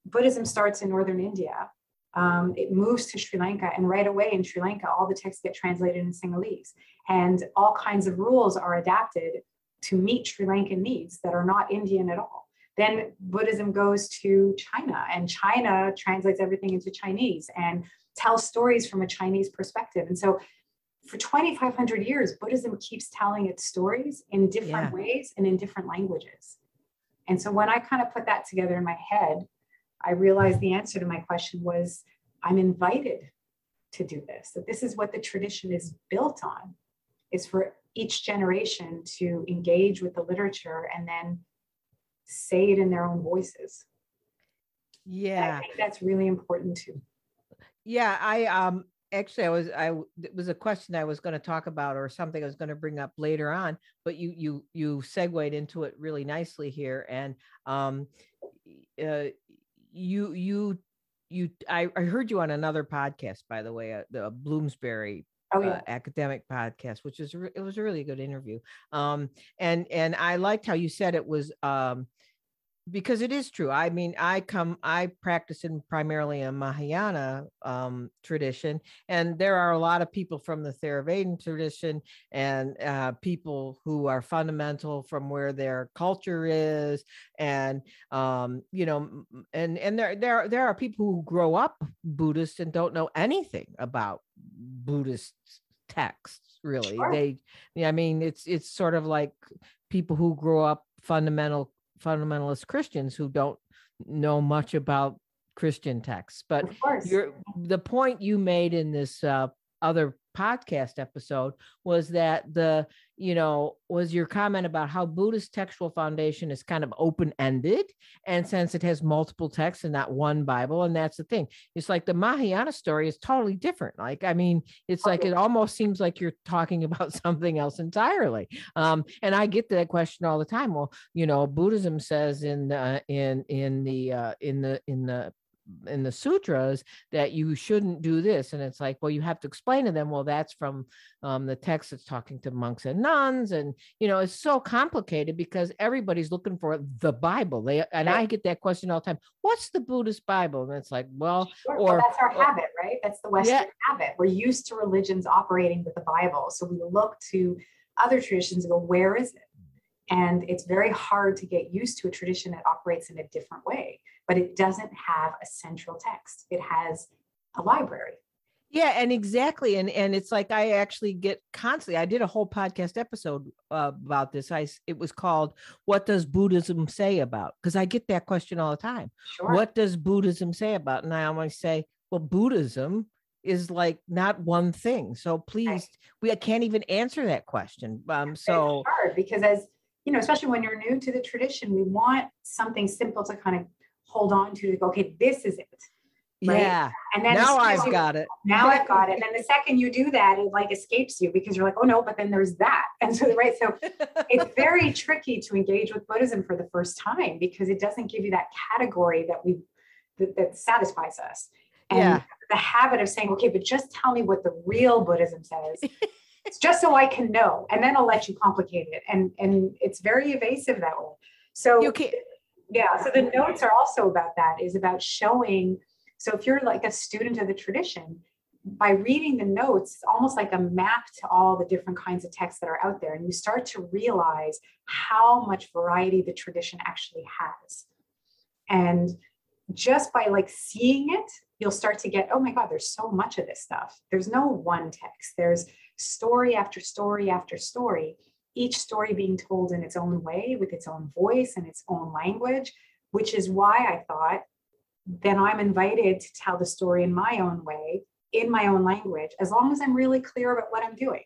Buddhism starts in northern India. Um, it moves to Sri Lanka, and right away in Sri Lanka, all the texts get translated in Sinhalese, and all kinds of rules are adapted to meet Sri Lankan needs that are not Indian at all. Then Buddhism goes to China, and China translates everything into Chinese and tells stories from a Chinese perspective. And so for twenty-five hundred years, Buddhism keeps telling its stories in different yeah. ways and in different languages. And so when I kind of put that together in my head, I realized the answer to my question was, I'm invited to do this. That this is what the tradition is built on, is for each generation to engage with the literature and then say it in their own voices. Yeah. And I think that's really important too. Yeah, I, um, Actually, I was I it was a question I was going to talk about, or something I was going to bring up later on, but you you you segued into it really nicely here, and um, uh, you you you I, I heard you on another podcast, by the way, uh, the Bloomsbury oh, yeah. uh, academic podcast, which is re- it was a really good interview, um, and and I liked how you said it was. Um, Because it is true. I mean, I come, I practice in primarily a Mahayana um, tradition, and there are a lot of people from the Theravadan tradition and uh, people who are fundamental from where their culture is, and um, you know, and and there there there are people who grow up Buddhist and don't know anything about Buddhist texts. Really, sure. they. I mean, it's it's sort of like people who grow up fundamental. fundamentalist Christians who don't know much about Christian texts, but you're, the point you made in this uh, other podcast episode was that the, you know, was your comment about how Buddhist textual foundation is kind of open-ended. And since it has multiple texts and not one Bible, and that's the thing, it's like the Mahayana story is totally different. Like, I mean, it's like, it almost seems like you're talking about something else entirely. Um, and I get that question all the time. Well, you know, Buddhism says in, uh, in, in the, uh, in the, in the, in the sutras that you shouldn't do this. And it's like, well, you have to explain to them, well, that's from um, the text that's talking to monks and nuns. And, you know, it's so complicated because everybody's looking for the Bible. They, and right. I get that question all the time. What's the Buddhist Bible? And it's like, well, sure. or well, that's our or, habit, right? That's the Western yeah. habit. We're used to religions operating with the Bible. So we look to other traditions and go, where is it? And it's very hard to get used to a tradition that operates in a different way, but it doesn't have a central text. It has a library. Yeah, and exactly. And and it's like, I actually get constantly, I did a whole podcast episode uh, about this. I, it was called, What Does Buddhism Say About? Because I get that question all the time. Sure. What does Buddhism say about? And I always say, well, Buddhism is like not one thing. So please, right. we I can't even answer that question. Um, so it's hard because as you know, especially when you're new to the tradition, we want something simple to kind of hold on to, to go, okay, this is it. Right? Yeah. And then now I've you, got it. Now I've got it. And then the second you do that, it like escapes you because you're like, oh no, but then there's that. And so, right. So it's very tricky to engage with Buddhism for the first time because it doesn't give you that category that we, that, that satisfies us. And yeah. the habit of saying, okay, but just tell me what the real Buddhism says. It's just so I can know, and then I'll let you complicate it. And and it's very evasive that way. So you can, yeah. So the notes are also about that, is about showing. So if you're like a student of the tradition, by reading the notes, it's almost like a map to all the different kinds of texts that are out there. And you start to realize how much variety the tradition actually has. And just by like seeing it, you'll start to get, oh my God, there's so much of this stuff. There's no one text. There's story after story after story, each story being told in its own way, with its own voice and its own language, which is why I thought, then I'm invited to tell the story in my own way, in my own language, as long as I'm really clear about what I'm doing.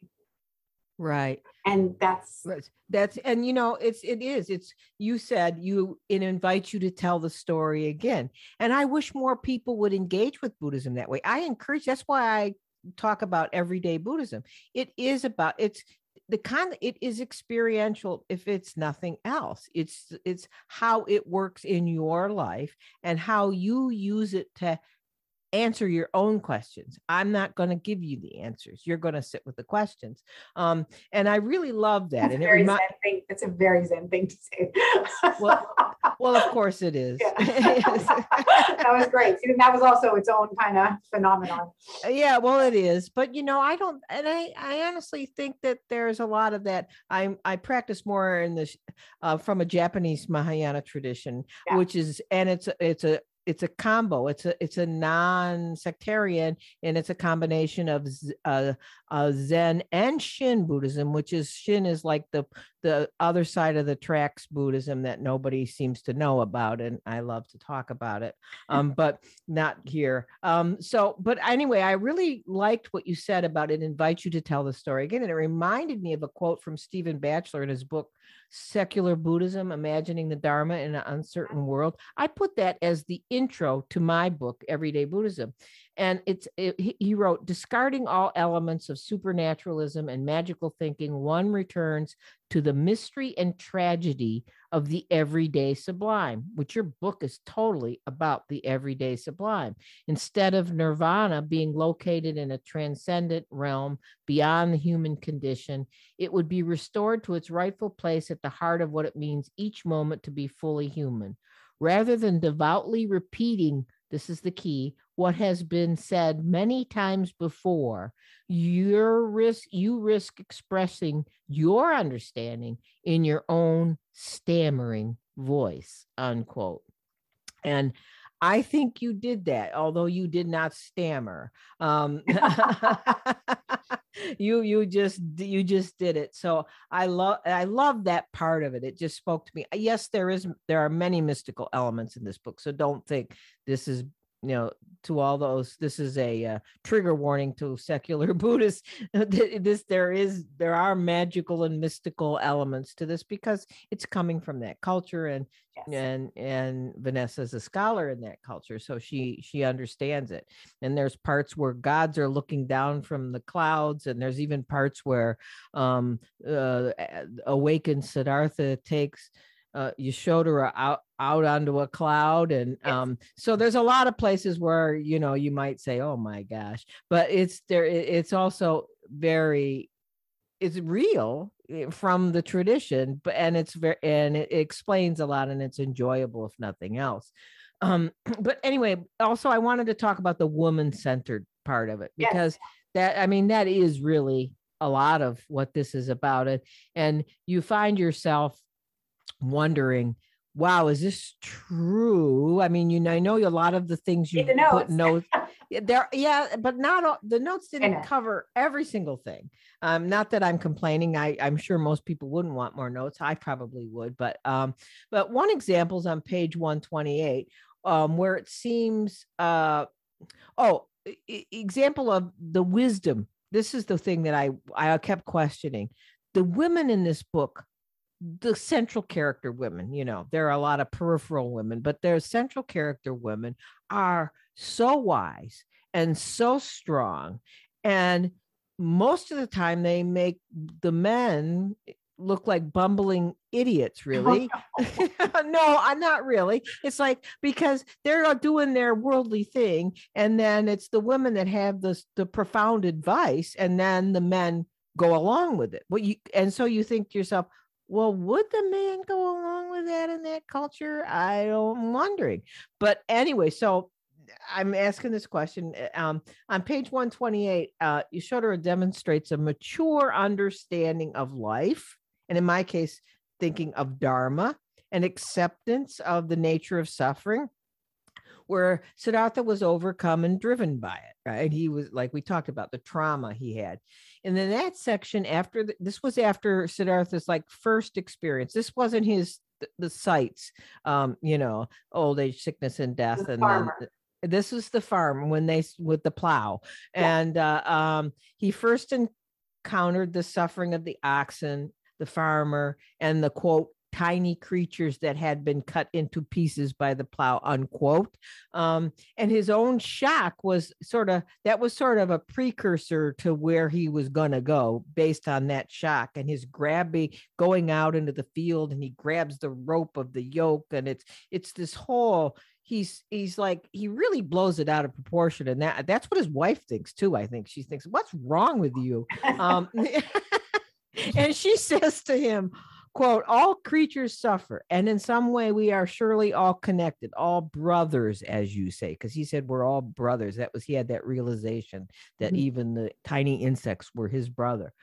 Right. And that's, that's, and you know, it's, it is, it's, you said you, it invites you to tell the story again. And I wish more people would engage with Buddhism that way. I encourage, that's why I talk about everyday Buddhism. It is about, it's the kind, it is experiential. If it's nothing else, it's, it's how it works in your life and how you use it to answer your own questions. I'm not going to give you the answers. You're going to sit with the questions. Um, and I really love that. That's, and it very remi- zen thing. That's a very Zen thing to say. well, well, of course it is. Yeah. That was great. And that was also its own kind of phenomenon. Yeah, well, it is. But, you know, I don't, and I, I honestly think that there's a lot of that. I I practice more in this uh, from a Japanese Mahayana tradition, yeah. which is, and it's, it's a, it's a combo. It's a, it's a non-sectarian, and it's a combination of uh, uh, Zen and Shin Buddhism, which is Shin is like the, the other side of the tracks Buddhism that nobody seems to know about. And I love to talk about it, um, but not here. Um, so, but anyway, I really liked what you said about it invites you to tell the story again. And it reminded me of a quote from Stephen Batchelor in his book, Secular Buddhism, Imagining the Dharma in an Uncertain World. I put that as the intro to my book, Everyday Buddhism. And it's it, he wrote, discarding all elements of supernaturalism and magical thinking, one returns to the mystery and tragedy of the everyday sublime, which your book is totally about the everyday sublime. Instead of nirvana being located in a transcendent realm beyond the human condition, it would be restored to its rightful place at the heart of what it means each moment to be fully human. Rather than devoutly repeating, this is the key, what has been said many times before, your risk, you risk expressing your understanding in your own stammering voice, unquote. And I think you did that, although you did not stammer. Um, you you just you just did it. So I love I love that part of it. It just spoke to me. Yes, there is there are many mystical elements in this book. So don't think this is you know, to all those, this is a uh, trigger warning to secular Buddhists. This, there is, there are magical and mystical elements to this because it's coming from that culture. And, yes. and, and Vanessa's a scholar in that culture. So she, she understands it. And there's parts where gods are looking down from the clouds. And there's even parts where um, uh, awakened Siddhartha takes Uh, Yashodhara out, out onto a cloud. And yes. um, so there's a lot of places where, you know, you might say, oh my gosh, but it's there. It's also very, it's real from the tradition, but, and it's very, and it explains a lot and it's enjoyable if nothing else. Um, but anyway, also I wanted to talk about the woman-centered part of it, because yes. that, I mean, that is really a lot of what this is about. It. And you find yourself wondering, wow, is this true? I mean, you know, I know a lot of the things you the notes. put notes there. Yeah. But not all the notes didn't cover every single thing. Um, not that I'm complaining. I I'm sure most people wouldn't want more notes. I probably would, but, um, but one example is on page one twenty-eight, um, where it seems, uh, oh, e- example of the wisdom. This is the thing that I, I kept questioning. The women in this book, the central character women, you know, there are a lot of peripheral women, but their central character women are so wise and so strong. And most of the time they make the men look like bumbling idiots, really. Oh, no. No, I'm not really. It's like, because they're doing their worldly thing. And then it's the women that have this, the profound advice. And then the men go along with it. Well, you, and so you think to yourself, well, would the man go along with that in that culture? I don't, I'm wondering. But anyway, so I'm asking this question. Um, on page one twenty-eight, uh, Yashodhara demonstrates a mature understanding of life, and in my case, thinking of Dharma and acceptance of the nature of suffering, where Siddhartha was overcome and driven by it, right? He was, like we talked about, the trauma he had. And then that section after, the, this was after Siddhartha's like first experience. This wasn't his, the, the sites, um, you know, old age, sickness, and death. The and then, this is the farm when they, with the plow. Yeah. And uh, um, he first encountered the suffering of the oxen, the farmer, and the quote, tiny creatures that had been cut into pieces by the plow, unquote. Um, and his own shock was sort of, that was sort of a precursor to where he was going to go based on that shock and his grabbing, going out into the field, and he grabs the rope of the yoke. And it's, it's this whole, he's, he's like, he really blows it out of proportion. And that, that's what his wife thinks too. I think she thinks, what's wrong with you? Um, and she says to him, quote, all creatures suffer, and in some way we are surely all connected, all brothers, as you say, because he said we're all brothers. That was, he had that realization that mm-hmm. even the tiny insects were his brother.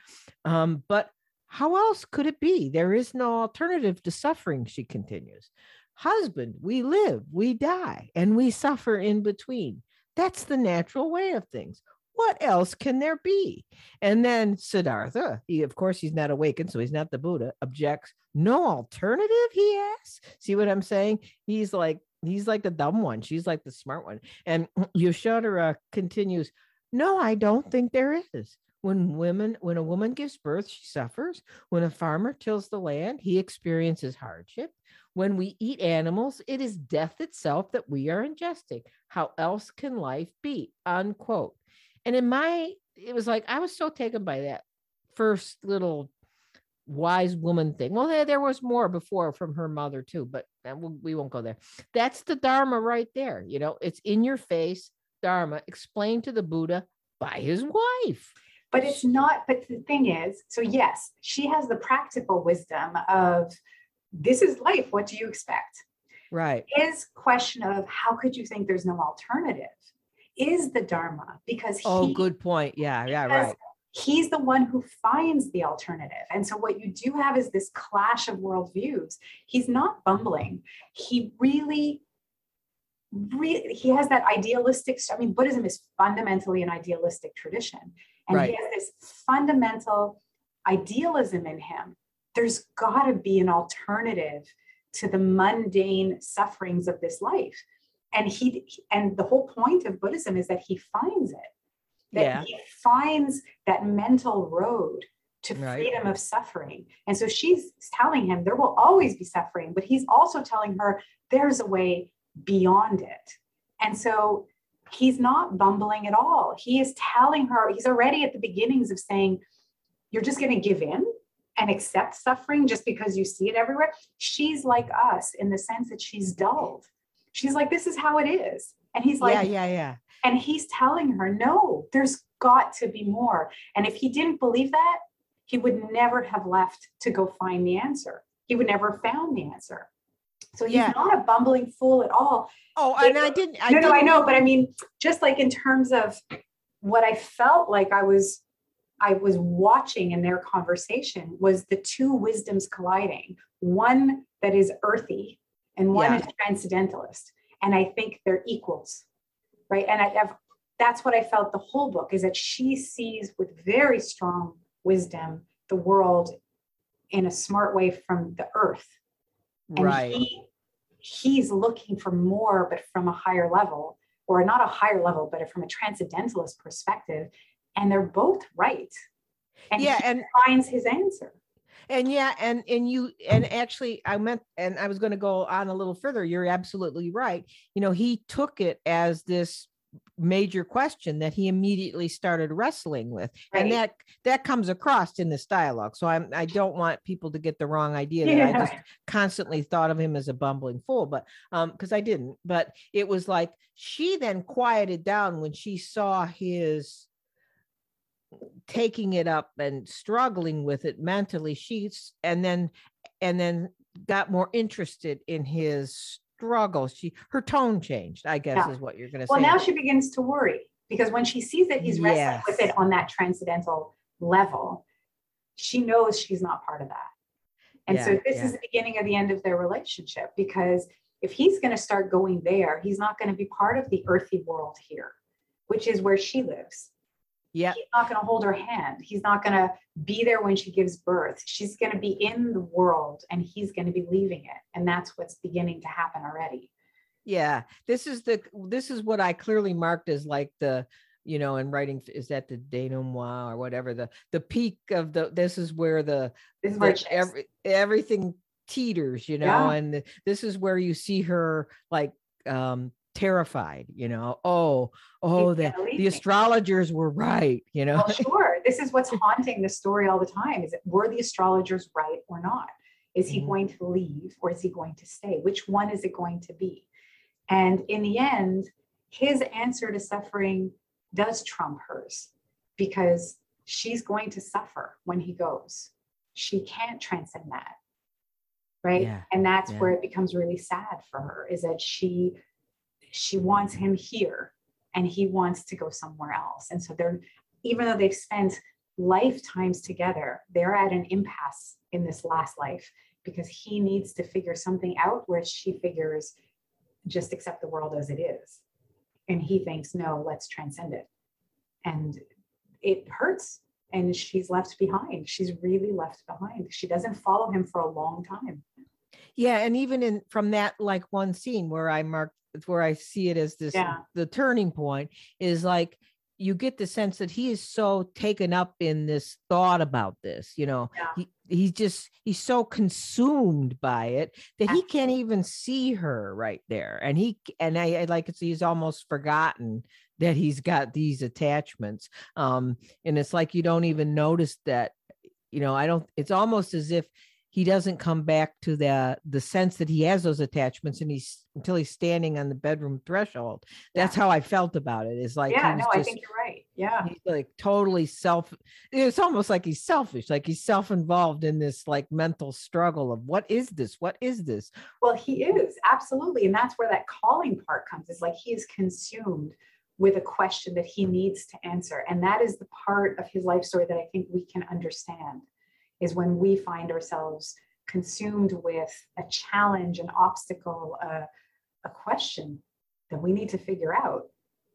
Um, but how else could it be? There is no alternative to suffering, she continues. Husband, we live, we die, and we suffer in between. That's the natural way of things. What else can there be? And then Siddhartha, he, of course, he's not awakened, so he's not the Buddha, objects. No alternative, he asks. See what I'm saying? He's like, he's like the dumb one. She's like the smart one. And Yashodhara continues, no, I don't think there is. When women, when a woman gives birth, she suffers. When a farmer tills the land, he experiences hardship. When we eat animals, it is death itself that we are ingesting. How else can life be? Unquote. And in my, it was like, I was so taken by that first little wise woman thing. Well, there, there was more before from her mother too, but we won't go there. That's the Dharma right there. You know, it's in your face, Dharma explained to the Buddha by his wife. But it's not, but the thing is, so yes, she has the practical wisdom of this is life. What do you expect? Right. His question of how could you think there's no alternative? Is the Dharma, because he, oh, good point. Yeah, yeah, right. He's the one who finds the alternative. And so what you do have is this clash of worldviews. He's not bumbling. He really, really, he has that idealistic, I mean, Buddhism is fundamentally an idealistic tradition. And right. he has this fundamental idealism in him. There's got to be an alternative to the mundane sufferings of this life. And he and the whole point of Buddhism is that he finds it, that yeah. he finds that mental road to freedom right. of suffering. And so she's telling him there will always be suffering, but he's also telling her there's a way beyond it. And so he's not bumbling at all. He is telling her, he's already at the beginnings of saying, you're just going to give in and accept suffering just because you see it everywhere. She's like us in the sense that she's dulled. She's like, this is how it is. And he's like, yeah, yeah, yeah. And he's telling her, no, there's got to be more. And if he didn't believe that, he would never have left to go find the answer. He would never have found the answer. So he's yeah. not a bumbling fool at all. Oh, and like, I didn't. I no, didn't. no, I know. But I mean, just like in terms of what I felt like I was, I was watching in their conversation was the two wisdoms colliding. One that is earthy and one yeah. is transcendentalist. And I think they're equals, right? And I have, that's what I felt the whole book is that she sees with very strong wisdom the world in a smart way from the earth, and right he, he's looking for more but from a higher level, or not a higher level but from a transcendentalist perspective, and they're both right, and yeah he and finds his answer. And yeah and and you and actually I meant and I was going to go on a little further. You're absolutely right. You know, he took it as this major question that he immediately started wrestling with. Right. And that, that comes across in this dialogue. So I'm, I don't want people to get the wrong idea that yeah. I just constantly thought of him as a bumbling fool, but um, cause I didn't, but it was like, she then quieted down when she saw his taking it up and struggling with it mentally. She's, and then, and then got more interested in his struggle. She, her tone changed, I guess, yeah. is what you're going to well, say. Well, now she begins to worry, because when she sees that he's wrestling yes. with it on that transcendental level, she knows she's not part of that. And yeah, so this yeah. is the beginning of the end of their relationship, because if he's going to start going there, he's not going to be part of the earthy world here, which is where she lives. Yeah. He's not going to hold her hand. He's not going to be there when she gives birth. She's going to be in the world and he's going to be leaving it. And that's what's beginning to happen already. Yeah. This is the, this is what I clearly marked as like the, you know, in writing, is that the denouement or whatever, the, the peak of the, this is where the, this is where the, every, everything teeters, you know, yeah. and the, this is where you see her like, um, terrified, you know, oh, oh, that the astrologers were right, you know. Well, sure. This is what's haunting the story all the time, is it, were the astrologers right or not? Is he mm-hmm. going to leave or is he going to stay? Which one is it going to be? And in the end, his answer to suffering does trump hers, because she's going to suffer when he goes. She can't transcend that. Right. Yeah. And that's yeah. where it becomes really sad for her, is that she She wants him here and he wants to go somewhere else. And so they're, even though they've spent lifetimes together, they're at an impasse in this last life, because he needs to figure something out, where she figures just accept the world as it is. And he thinks, no, let's transcend it. And it hurts. And she's left behind. She's really left behind. She doesn't follow him for a long time. Yeah. And even in from that, like one scene where I marked, where I see it as this, yeah. the turning point is like, you get the sense that he is so taken up in this thought about this, you know, yeah. he, he's just, he's so consumed by it that he can't even see her right there. And he, and I, I like, it's, he's almost forgotten that he's got these attachments. Um, and it's like, you don't even notice that, you know, I don't, it's almost as if he doesn't come back to the, the sense that he has those attachments, and he's until he's standing on the bedroom threshold. That's yeah. how I felt about it. It's like, yeah, no, just, I think you're right. Yeah. He's like totally self, it's almost like he's selfish. Like he's self-involved in this like mental struggle of what is this? What is this? Well, he is absolutely. And that's where that calling part comes. It's like, he is consumed with a question that he needs to answer. And that is the part of his life story that I think we can understand, is when we find ourselves consumed with a challenge, an obstacle, uh, a question that we need to figure out.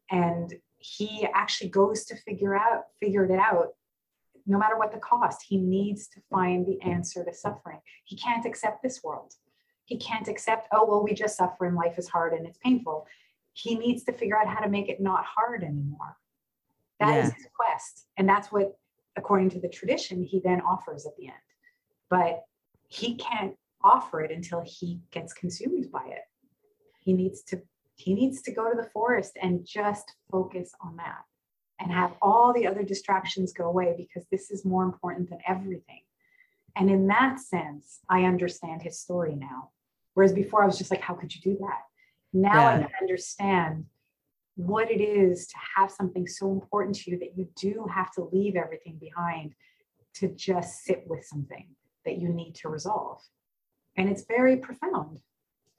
And he actually goes to figure out, figured it out, no matter what the cost. He needs to find the answer to suffering. He can't accept this world. He can't accept, oh, well, we just suffer and life is hard and it's painful. he needs to figure out how to make it not hard anymore. That yeah. is his quest. And that's what, according to the tradition, he then offers at the end. But he can't offer it until he gets consumed by it. He needs to, he needs to go to the forest and just focus on that and have all the other distractions go away, because this is more important than everything. And in that sense, I understand his story now. Whereas before I was just like, how could you do that? Now yeah. I understand what it is to have something so important to you that you do have to leave everything behind to just sit with something that you need to resolve. And it's very profound.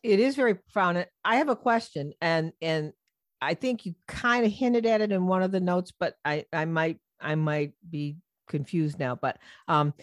It is very profound. I have a question, and and I think you kind of hinted at it in one of the notes, but I, I might I might be confused now. But um,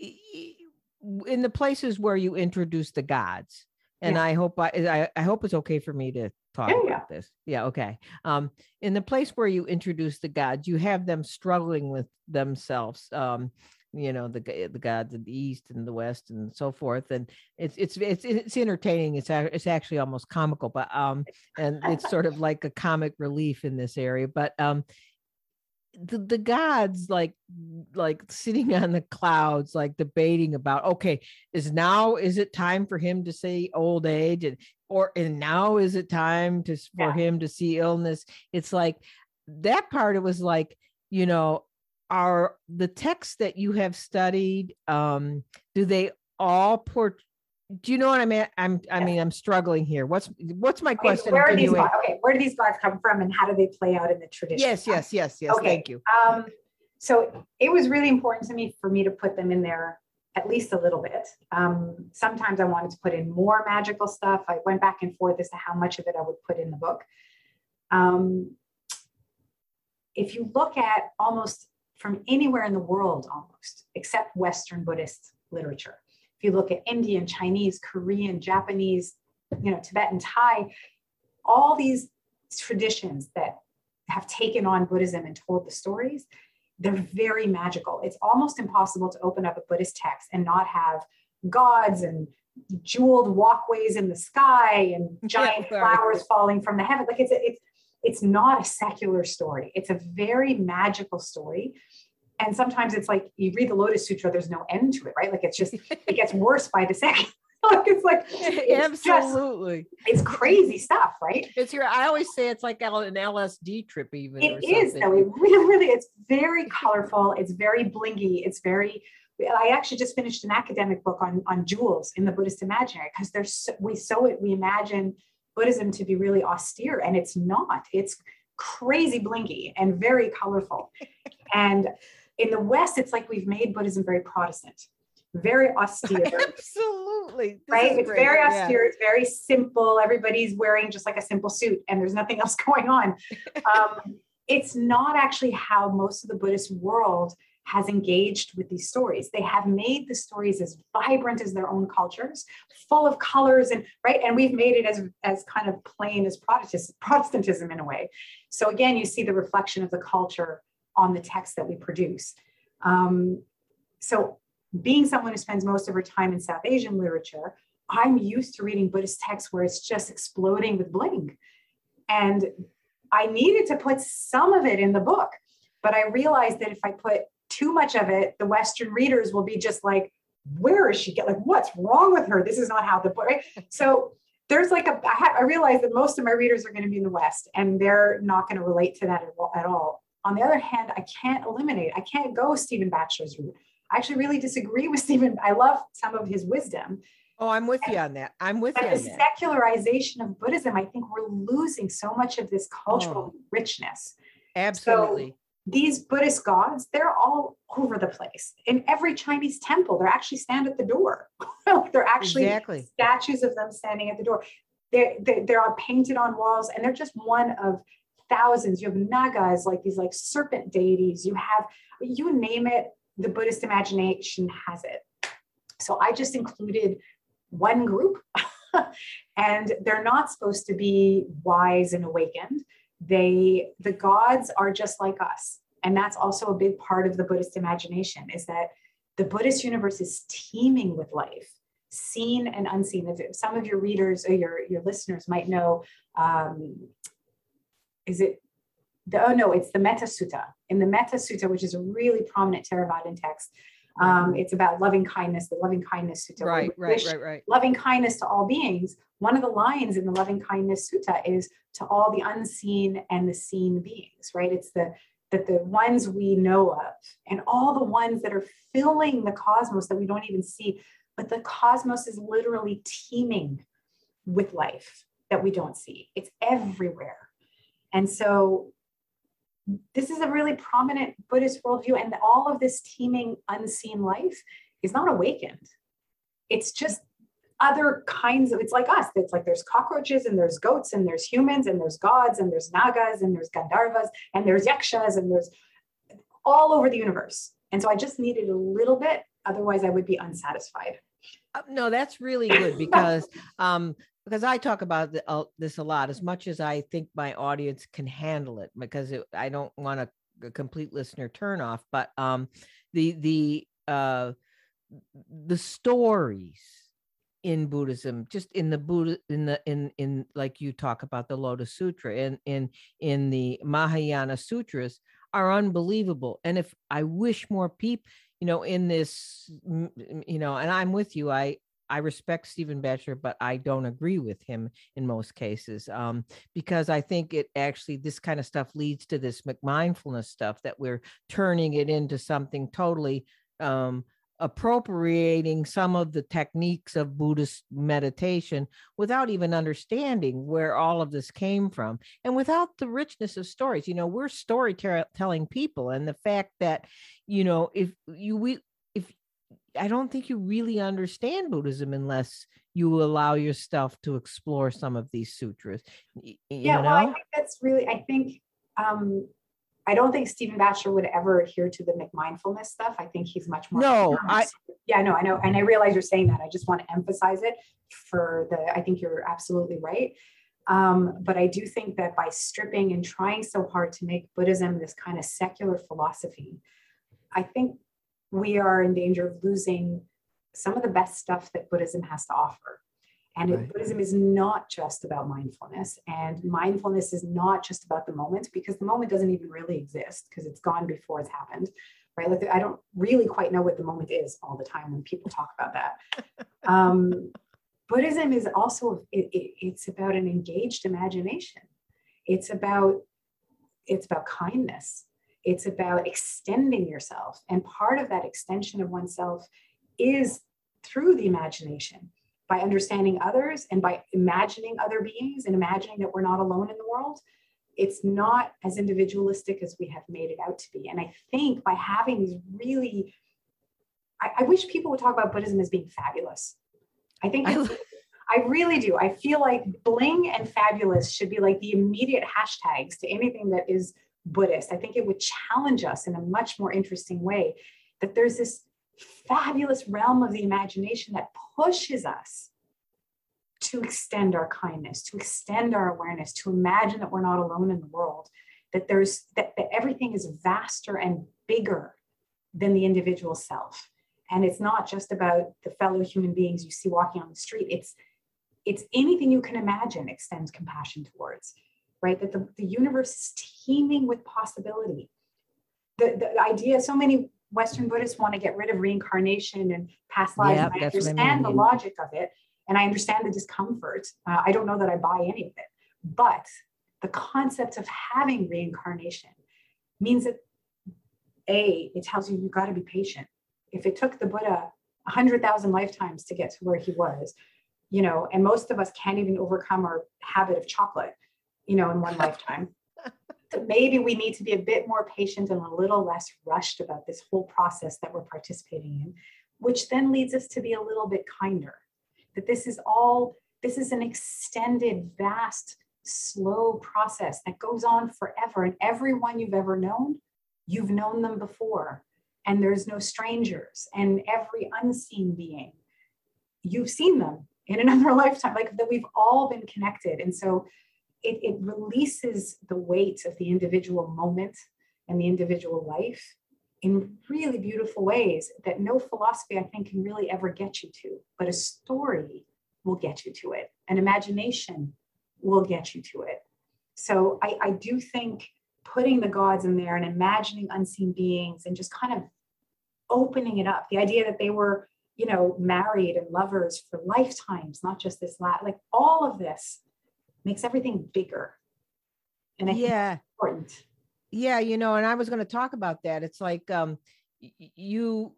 in the places where you introduce the gods, and yeah. I hope I I hope it's okay for me to talk yeah, about yeah. this. Yeah, okay. Um, in the place where you introduce the gods, you have them struggling with themselves. Um, you know, the the gods of the East and the West and so forth. And it's, it's, it's, it's entertaining. It's, it's actually almost comical, but, um, and it's sort of like a comic relief in this area, but, um, the, the gods like, like sitting on the clouds, like debating about, okay, is now, is it time for him to say old age, and, or, and now is it time to, for yeah. him to see illness? It's like that part, it was like, you know, are the texts that you have studied, um, do they all port? Do you know what I mean? I'm, I yes. mean, I'm struggling here. What's, what's my okay, question? Where are these, okay, where do these gods come from, and how do they play out in the tradition? Yes, yes, yes, yes. Okay. Thank you. Um, so it was really important to me for me to put them in there at least a little bit. Um, sometimes I wanted to put in more magical stuff. I went back and forth as to how much of it I would put in the book. Um, if you look at almost from anywhere in the world, almost, except Western Buddhist literature. If you look at Indian, Chinese, Korean, Japanese, you know, Tibetan, Thai, all these traditions that have taken on Buddhism and told the stories, they're very magical. It's almost impossible to open up a Buddhist text and not have gods and jeweled walkways in the sky and giant yeah, flowers falling from the heaven. Like it's, it's, It's not a secular story. It's a very magical story. And sometimes it's like you read the Lotus Sutra, there's no end to it, right? Like it's just, it gets worse by the second. Like it's like, it's absolutely, just, it's crazy stuff, right? It's your, I always say it's like an L S D trip even. It is though, it really, really, it's very colorful. It's very blingy. It's very, I actually just finished an academic book on, on jewels in the Buddhist imaginary, because there's, so, we so it, we imagine Buddhism to be really austere, and it's not. It's crazy blingy and very colorful. And in the West, it's like we've made Buddhism very Protestant, very austere. Absolutely. Right? It's great. Very austere. Yeah. It's very simple. Everybody's wearing just like a simple suit and there's nothing else going on. Um, it's not actually how most of the Buddhist world has engaged with these stories. They have made the stories as vibrant as their own cultures, full of colors and right. And we've made it as, as kind of plain as Protestantism in a way. So again, you see the reflection of the culture on the text that we produce. Um, so being someone who spends most of her time in South Asian literature, I'm used to reading Buddhist texts where it's just exploding with bling. And I needed to put some of it in the book, but I realized that if I put too much of it, the Western readers will be just like, where is she? Like, what's wrong with her? This is not how the book, right? So there's like a, I, ha- I realize that most of my readers are going to be in the West and they're not going to relate to that at all. On the other hand, I can't eliminate, I can't go Stephen Batchelor's route. I actually really disagree with Stephen. I love some of his wisdom. Oh, I'm with and, you on that. I'm with you on that. The secularization of Buddhism, I think we're losing so much of this cultural oh, richness. Absolutely. So, these Buddhist gods, they're all over the place. In every Chinese temple, they're actually stand at the door. They're actually exactly. statues of them standing at the door. They're, they they are painted on walls, and they're just one of thousands. You have Nagas, like these like serpent deities. You have, you name it, the Buddhist imagination has it. So I just included one group, and they're not supposed to be wise and awakened. They, the gods are just like us. And that's also a big part of the Buddhist imagination, is that the Buddhist universe is teeming with life, seen and unseen. Some of your readers or your, your listeners might know um, is it the, oh no, it's the Metta Sutta. In the Metta Sutta, which is a really prominent Theravadan text, um, it's about loving kindness, the loving kindness sutta. Right, right, right, right. Loving kindness to all beings. One of the lines in the loving kindness sutta is to all the unseen and the seen beings, right? It's the that the ones we know of and all the ones that are filling the cosmos that we don't even see, but the cosmos is literally teeming with life that we don't see. It's everywhere. And so this is a really prominent Buddhist worldview, and all of this teeming unseen life is not awakened. It's just other kinds of, it's like us. It's like there's cockroaches and there's goats and there's humans and there's gods and there's nagas and there's gandharvas and there's yakshas and there's all over the universe. And so I just needed a little bit, otherwise I would be unsatisfied. No, that's really good, because um, because I talk about the, uh, this a lot, as much as I think my audience can handle it, because it, I don't want a, a complete listener turnoff. But um, the the uh, the stories in Buddhism, just in the Buddha, in the in in like you talk about the Lotus Sutra and in in the Mahayana sutras, are unbelievable. And if I wish more people, you know, in this, you know, and I'm with you. I I respect Stephen Batchelor, but I don't agree with him in most cases, um, because I think it actually, this kind of stuff leads to this mindfulness stuff, that we're turning it into something totally um, appropriating some of the techniques of Buddhist meditation without even understanding where all of this came from, and without the richness of stories. You know, we're storytelling people, and the fact that, you know, if you, we, if I don't think you really understand Buddhism unless you allow yourself to explore some of these sutras. You yeah, know? Well, I think that's really, I think, um, I don't think Stephen Batchelor would ever adhere to the McMindfulness stuff. I think he's much more. No, I, yeah, no, I know. And I realize you're saying that. I just want to emphasize it for the, I think you're absolutely right. Um, but I do think that by stripping and trying so hard to make Buddhism this kind of secular philosophy, I think we are in danger of losing some of the best stuff that Buddhism has to offer. And right. Buddhism is not just about mindfulness, and mindfulness is not just about the moment, because the moment doesn't even really exist, because it's gone before it's happened, right? Like, I don't really quite know what the moment is all the time when people talk about that. Um, Buddhism is also, it, it, it's about an engaged imagination. It's about, it's about kindness. It's about extending yourself. And part of that extension of oneself is through the imagination, by understanding others and by imagining other beings and imagining that we're not alone in the world. It's not as individualistic as we have made it out to be. And I think by having these really, I, I wish people would talk about Buddhism as being fabulous. I think I, I really do. I feel like bling and fabulous should be like the immediate hashtags to anything that is Buddhist. I think it would challenge us in a much more interesting way, that there's this fabulous realm of the imagination that pushes us to extend our kindness, to extend our awareness, to imagine that we're not alone in the world, that there's that, that everything is vaster and bigger than the individual self. And it's not just about the fellow human beings you see walking on the street. It's it's anything you can imagine extends compassion towards, right? That the, the universe is teeming with possibility. The, the idea, so many Western Buddhists want to get rid of reincarnation and past lives. Yep, and I understand I mean. the logic of it, and I understand the discomfort. Uh, I don't know that I buy any of it, but the concept of having reincarnation means that, A, it tells you you got to be patient. If it took the Buddha one hundred thousand lifetimes to get to where he was, you know, and most of us can't even overcome our habit of chocolate, you know, in one lifetime. Maybe we need to be a bit more patient and a little less rushed about this whole process that we're participating in, which then leads us to be a little bit kinder. That this is all, this is an extended, vast, slow process that goes on forever. And everyone you've ever known, you've known them before. And there's no strangers. And every unseen being, you've seen them in another lifetime, like that we've all been connected. And so It, it releases the weight of the individual moment and the individual life in really beautiful ways that no philosophy, I think, can really ever get you to. But a story will get you to it. An imagination will get you to it. So I, I do think putting the gods in there and imagining unseen beings and just kind of opening it up, the idea that they were, you know, married and lovers for lifetimes, not just this last, like all of this makes everything bigger. And I yeah. think it's important. Yeah, you know, and I was going to talk about that. It's like um, you,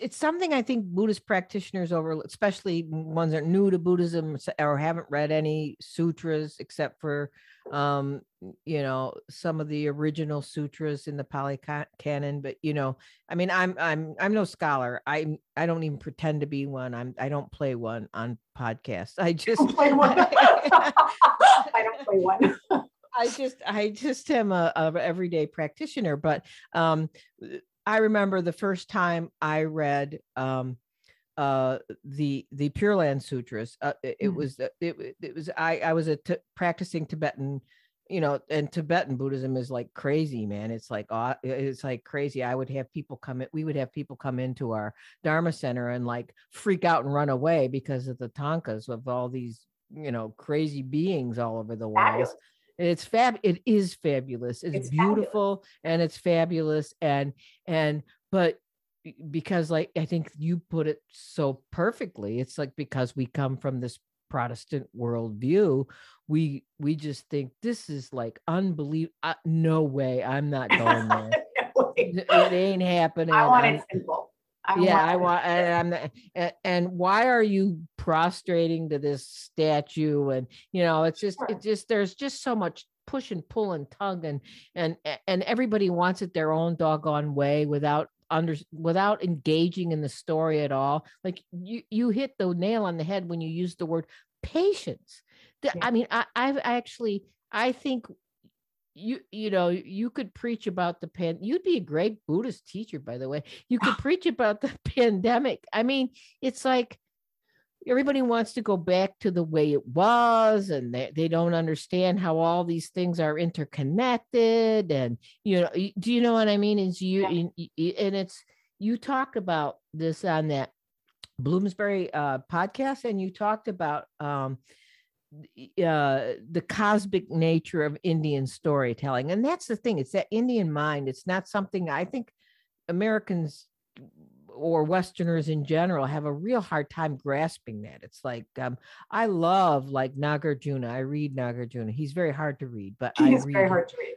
it's something I think Buddhist practitioners over, especially ones that are new to Buddhism or haven't read any sutras except for, um, you know, some of the original sutras in the Pali Canon. But, you know, I mean, I'm I'm I'm no scholar. I I don't even pretend to be one. I'm I don't play one on podcasts. I just don't play one. I don't play one. I just, I just am a, a everyday practitioner, but um, I remember the first time I read um, uh, the the Pure Land Sutras. Uh, it, mm-hmm. it was it, it was I I was a t- practicing Tibetan, you know, and Tibetan Buddhism is like crazy, man. It's like uh, it's like crazy. I would have people come in. We would have people come into our Dharma Center and like freak out and run away because of the Tonkas of all these, you know, crazy beings all over the world. It's fab. It is fabulous. It's, it's beautiful fabulous. And it's fabulous. And, and, but because like, I think you put it so perfectly, it's like, because we come from this Protestant worldview, we, we just think this is like unbelievable. Uh, no way. I'm not going there. No it, it ain't happening. I want I'm, it simple. I yeah. Want I want, and, I'm not, and, and why are you prostrating to this statue? And, you know, it's just, sure. it just, there's just so much push and pull and tug and, and, and everybody wants it their own doggone way without under, without engaging in the story at all. Like you, you hit the nail on the head when you use the word patience. The, yeah. I mean, I, I've actually, I think You you know, you could preach about the pan. You'd be a great Buddhist teacher, by the way. You could preach about the pandemic. I mean, it's like everybody wants to go back to the way it was, and they, they don't understand how all these things are interconnected. And, you know, do you know what I mean? Is you yeah. and it's you talked about this on that Bloomsbury uh, podcast, and you talked about um Uh, the cosmic nature of Indian storytelling. And that's the thing. It's that Indian mind. It's not something I think Americans or Westerners in general have a real hard time grasping that. It's like, um, I love like Nagarjuna. I read Nagarjuna. He's very hard to read, but I read. Very hard to read.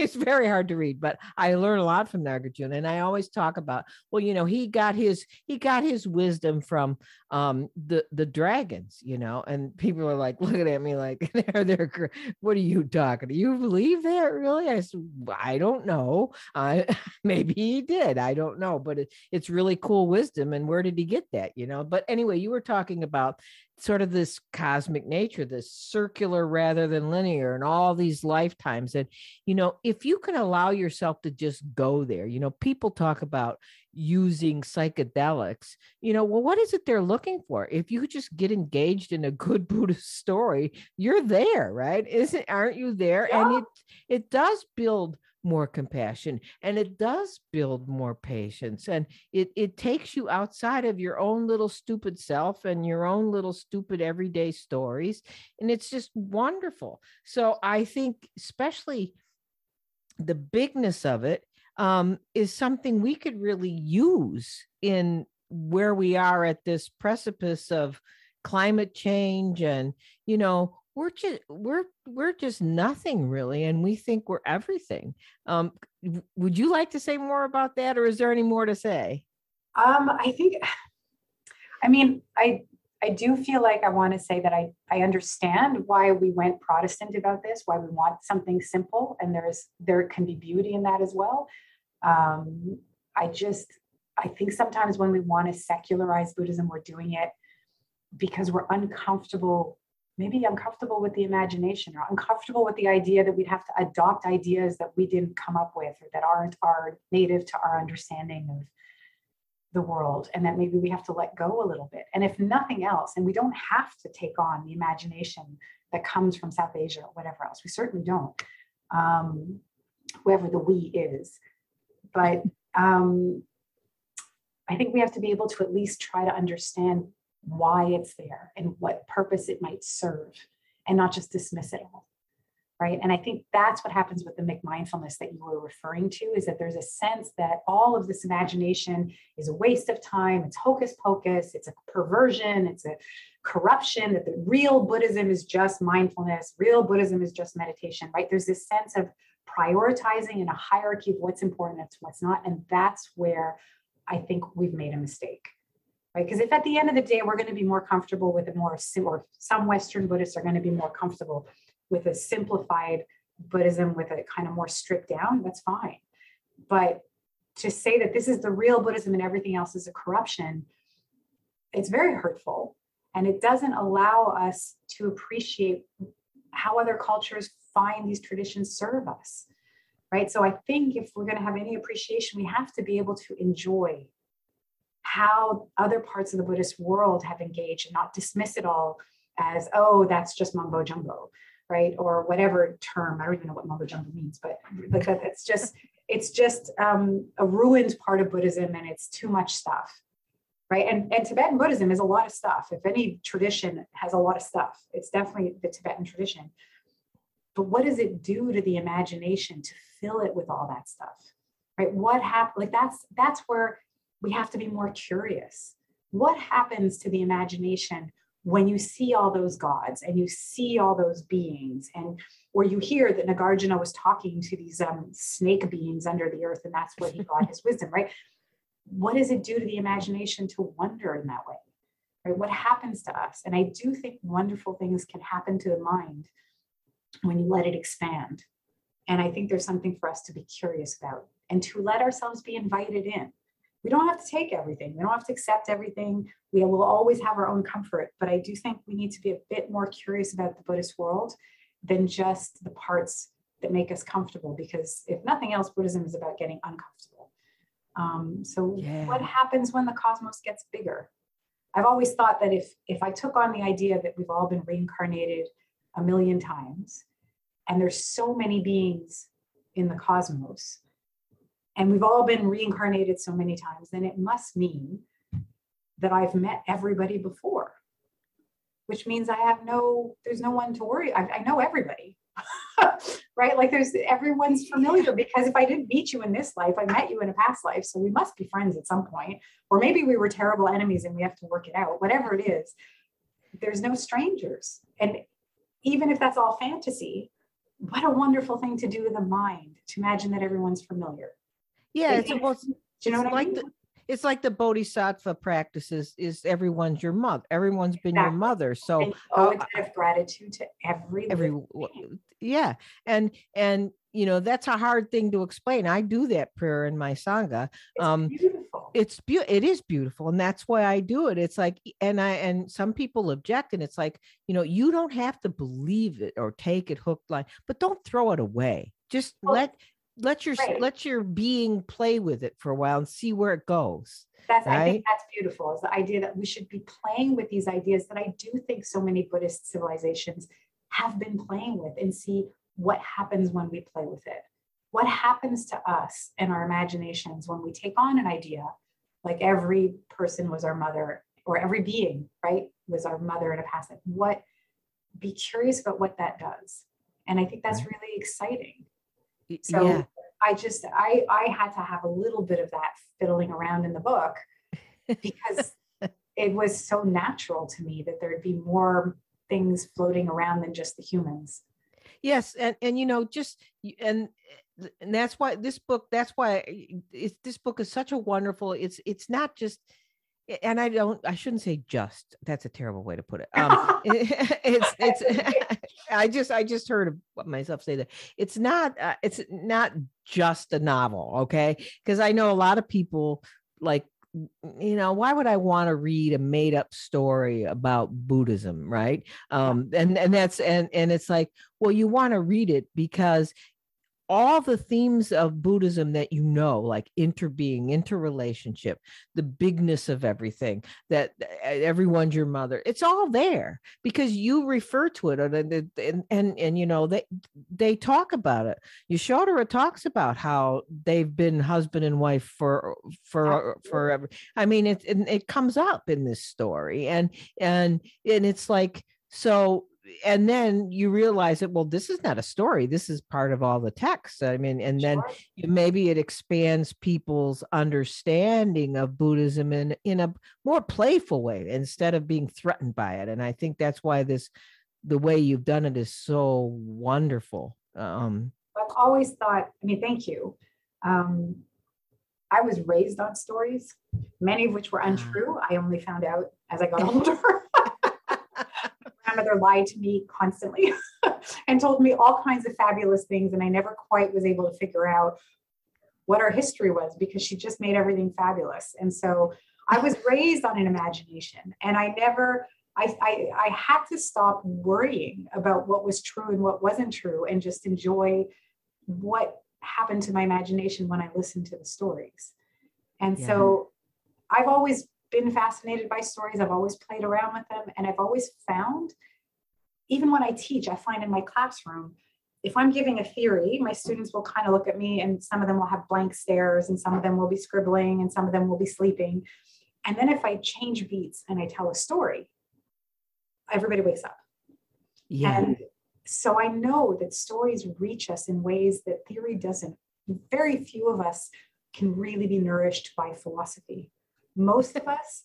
It's very hard to read, but I learn a lot from Nagarjuna. And I always talk about, well, you know, he got his, he got his wisdom from um, the, the dragons, you know, and people are like, looking at me like, they're, they're, what are you talking? Do you believe that really? I said, I don't know. Uh, maybe he did. I don't know, but it, it's really really cool wisdom. And where did he get that, you know? But anyway, you were talking about sort of this cosmic nature, this circular rather than linear, and all these lifetimes. And, you know, if you can allow yourself to just go there, you know, people talk about using psychedelics, you know, well, what is it they're looking for? If you just get engaged in a good Buddhist story, you're there, right? Isn't, aren't you there? Yeah. And it, it does build more compassion, and it does build more patience, and it it takes you outside of your own little stupid self and your own little stupid everyday stories, and it's just wonderful. So I think especially the bigness of it um, is something we could really use in where we are at this precipice of climate change, and you know. We're just we're we're just nothing really, and we think we're everything. Um, would you like to say more about that, or is there any more to say? Um, I think, I mean, I I do feel like I want to say that I I understand why we went Protestant about this, why we want something simple, and there's there can be beauty in that as well. Um, I just I think sometimes when we want to secularize Buddhism, we're doing it because we're uncomfortable. Maybe uncomfortable with the imagination, or uncomfortable with the idea that we'd have to adopt ideas that we didn't come up with, or that aren't our native to our understanding of the world, and that maybe we have to let go a little bit. And if nothing else, and we don't have to take on the imagination that comes from South Asia or whatever else, we certainly don't, um, whoever the we is. But um, I think we have to be able to at least try to understand why it's there and what purpose it might serve, and not just dismiss it all, right? And I think that's what happens with the McMindfulness that you were referring to, is that there's a sense that all of this imagination is a waste of time, it's hocus pocus, it's a perversion, it's a corruption, that the real Buddhism is just mindfulness, real Buddhism is just meditation, right? There's this sense of prioritizing in a hierarchy of what's important and what's not, and that's where I think we've made a mistake. Right? Because if at the end of the day, we're going to be more comfortable with a more, or some Western Buddhists are going to be more comfortable with a simplified Buddhism, with a kind of more stripped down, that's fine. But to say that this is the real Buddhism and everything else is a corruption, it's very hurtful. And it doesn't allow us to appreciate how other cultures find these traditions serve us, right? So I think if we're going to have any appreciation, we have to be able to enjoy how other parts of the Buddhist world have engaged and not dismiss it all as, oh, that's just mumbo jumbo, right? Or whatever term, I don't even know what mumbo jumbo means, but like that, it's just, it's just um, a ruined part of Buddhism and it's too much stuff, right? And, and Tibetan Buddhism is a lot of stuff. If any tradition has a lot of stuff, it's definitely the Tibetan tradition. But what does it do to the imagination to fill it with all that stuff, right? What happened, like that's, that's where we have to be more curious. What happens to the imagination when you see all those gods and you see all those beings, and or you hear that Nagarjuna was talking to these um, snake beings under the earth, and that's where he got his wisdom, right? What does it do to the imagination to wonder in that way, right? What happens to us? And I do think wonderful things can happen to the mind when you let it expand. And I think there's something for us to be curious about and to let ourselves be invited in. We don't have to take everything. We don't have to accept everything. We will always have our own comfort. But I do think we need to be a bit more curious about the Buddhist world than just the parts that make us comfortable. Because if nothing else, Buddhism is about getting uncomfortable. Um, so yeah. What happens when the cosmos gets bigger? I've always thought that if, if I took on the idea that we've all been reincarnated a million times, and there's so many beings in the cosmos, and we've all been reincarnated so many times, then it must mean that I've met everybody before, which means I have no, there's no one to worry. I, I know everybody, right? Like there's, everyone's familiar, because if I didn't meet you in this life, I met you in a past life. So we must be friends at some point, or maybe we were terrible enemies and we have to work it out, whatever it is, there's no strangers. And even if that's all fantasy, what a wonderful thing to do with the mind, to imagine that everyone's familiar. Yeah, it's, well, it's, you know it's like I mean? the it's like the Bodhisattva practices is everyone's your mother. Everyone's been exactly. your mother. So you always uh, have gratitude to every every yeah. And and you know, that's a hard thing to explain. I do that prayer in my Sangha. It's um beautiful. It's be- it is beautiful, and that's why I do it. It's like, and I and some people object, and it's like, you know, you don't have to believe it or take it hook, line, but don't throw it away. Just oh. let Let your right. let your being play with it for a while and see where it goes. That's right? I think that's beautiful, is the idea that we should be playing with these ideas that I do think so many Buddhist civilizations have been playing with, and see what happens when we play with it. What happens to us and our imaginations when we take on an idea, like every person was our mother, or every being, right, was our mother in a past life. What, be curious about what that does. And I think that's really exciting. So yeah. I just, I, I had to have a little bit of that fiddling around in the book, because it was so natural to me that there'd be more things floating around than just the humans. Yes. And, and, you know, just, and, and that's why this book, that's why it's, this book is such a wonderful, it's, it's not just, and I don't, I shouldn't say just, that's a terrible way to put it. Um, it it's, it's, I just, I just heard myself say that it's not, uh, it's not just a novel. Okay. Cause I know a lot of people like, you know, why would I want to read a made up story about Buddhism? Right. Um, and, and that's, and, and it's like, well, you want to read it because all the themes of Buddhism that you know, like interbeing, interrelationship, the bigness of everything, that everyone's your mother, it's all there because you refer to it. And, and, and, and you know, they, they talk about it. Yashodhara talks about how they've been husband and wife for, for forever. I mean, it, it, it comes up in this story, and, and, and it's like, so and then you realize that, well, this is not a story. This is part of all the text. I mean, and then sure. maybe it expands people's understanding of Buddhism in, in a more playful way instead of being threatened by it. And I think that's why this, the way you've done it is so wonderful. Um, I've always thought, I mean, thank you. Um, I was raised on stories, many of which were untrue. I only found out as I got older. My grandmother lied to me constantly and told me all kinds of fabulous things. And I never quite was able to figure out what our history was because she just made everything fabulous. And so I was raised on an imagination, and I never, I, I, I had to stop worrying about what was true and what wasn't true and just enjoy what happened to my imagination when I listened to the stories. And yeah. so I've always been fascinated by stories. I've always played around with them. And I've always found, even when I teach, I find in my classroom, if I'm giving a theory, my students will kind of look at me, and some of them will have blank stares, and some of them will be scribbling, and some of them will be sleeping. And then if I change beats and I tell a story, everybody wakes up. Yeah. And so I know that stories reach us in ways that theory doesn't. Very few of us can really be nourished by philosophy. Most of us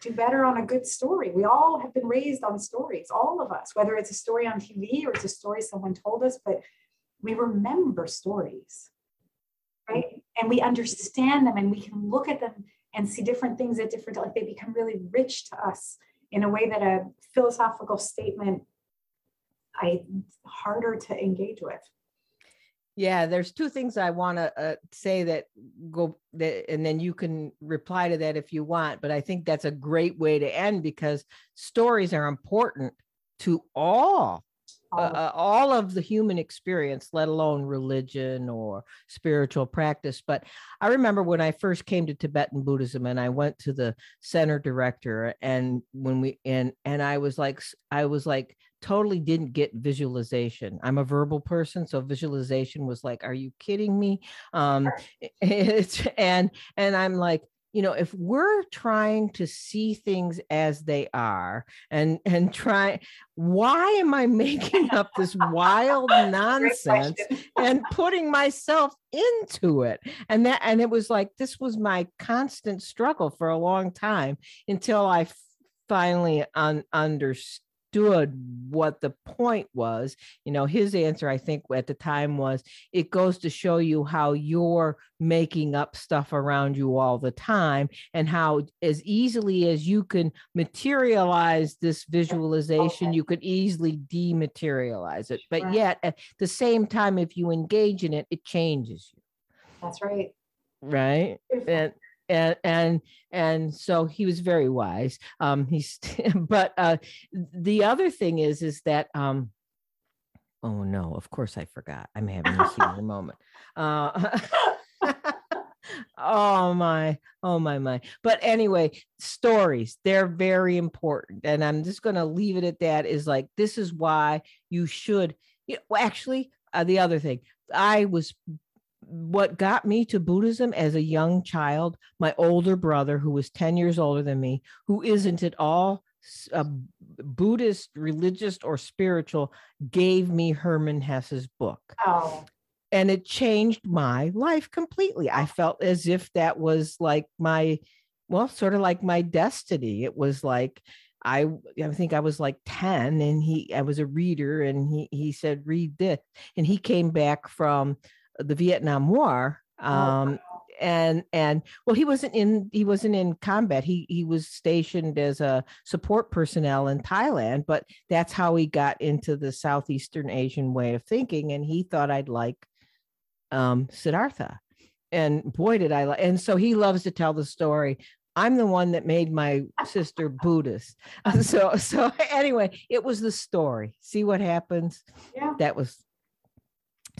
do better on a good story. We all have been raised on stories, all of us, whether it's a story on T V or it's a story someone told us, but we remember stories, right? And we understand them, and we can look at them and see different things at different, like they become really rich to us in a way that a philosophical statement I harder to engage with. Yeah, there's two things I want to uh, say that go that, and then you can reply to that if you want. But I think that's a great way to end, because stories are important to all, uh, all of the human experience, let alone religion or spiritual practice. But I remember when I first came to Tibetan Buddhism, and I went to the center director, and when we and and I was like, I was like. totally didn't get visualization. I'm a verbal person, so visualization was like, are you kidding me? Um, it's, and and I'm like, you know, if we're trying to see things as they are, and and try, why am I making up this wild nonsense and putting myself into it? And that, and it was like, this was my constant struggle for a long time until I finally un- understood. understood what the point was. You know, his answer, I think at the time, was it goes to show you how you're making up stuff around you all the time, and how as easily as you can materialize this visualization, okay. you could easily dematerialize it. But right. yet at the same time, if you engage in it, it changes you. That's right. Right. And, And, and, and so he was very wise. Um, he's, but, uh, the other thing is, is that, um, oh no, of course I forgot. I'm having a senior moment. Uh, oh my, oh my, my, but anyway, stories, they're very important. And I'm just going to leave it at that, is like, this is why you should, you know, well, actually, uh, the other thing I was what got me to Buddhism as a young child, my older brother, who was ten years older than me, who isn't at all a Buddhist, religious, or spiritual, gave me Hermann Hesse's book. Oh. And it changed my life completely. I felt as if that was like my, well, sort of like my destiny. It was like, I, I think I was like ten, and he, I was a reader, and he, he said, read this. And he came back from the Vietnam War. Um, oh. and, and well, he wasn't in, he wasn't in combat. He, he was stationed as a support personnel in Thailand, but that's how he got into the Southeastern Asian way of thinking. And he thought I'd like, um, Siddhartha, and boy, did I like, and so he loves to tell the story. I'm the one that made my sister Buddhist. So, so anyway, it was the story. See what happens. Yeah. That was,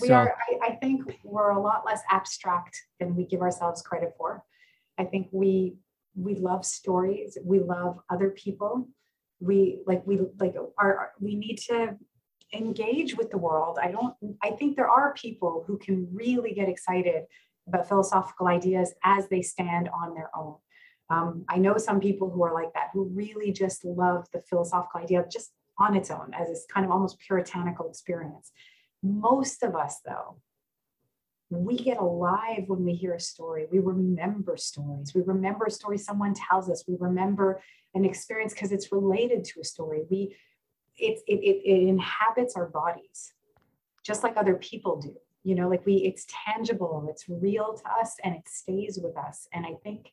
We so. are, I, I think we're a lot less abstract than we give ourselves credit for. I think we, we love stories. We love other people. We like, we like our, we need to engage with the world. I don't, I think there are people who can really get excited about philosophical ideas as they stand on their own. Um, I know some people who are like that, who really just love the philosophical idea just on its own as this kind of almost puritanical experience. Most of us, though, we get alive when we hear a story. We remember stories. We remember stories someone tells us. We remember an experience because it's related to a story. We, it, it, it, it inhabits our bodies, just like other people do. You know, like we, it's tangible, it's real to us, and it stays with us. And I think,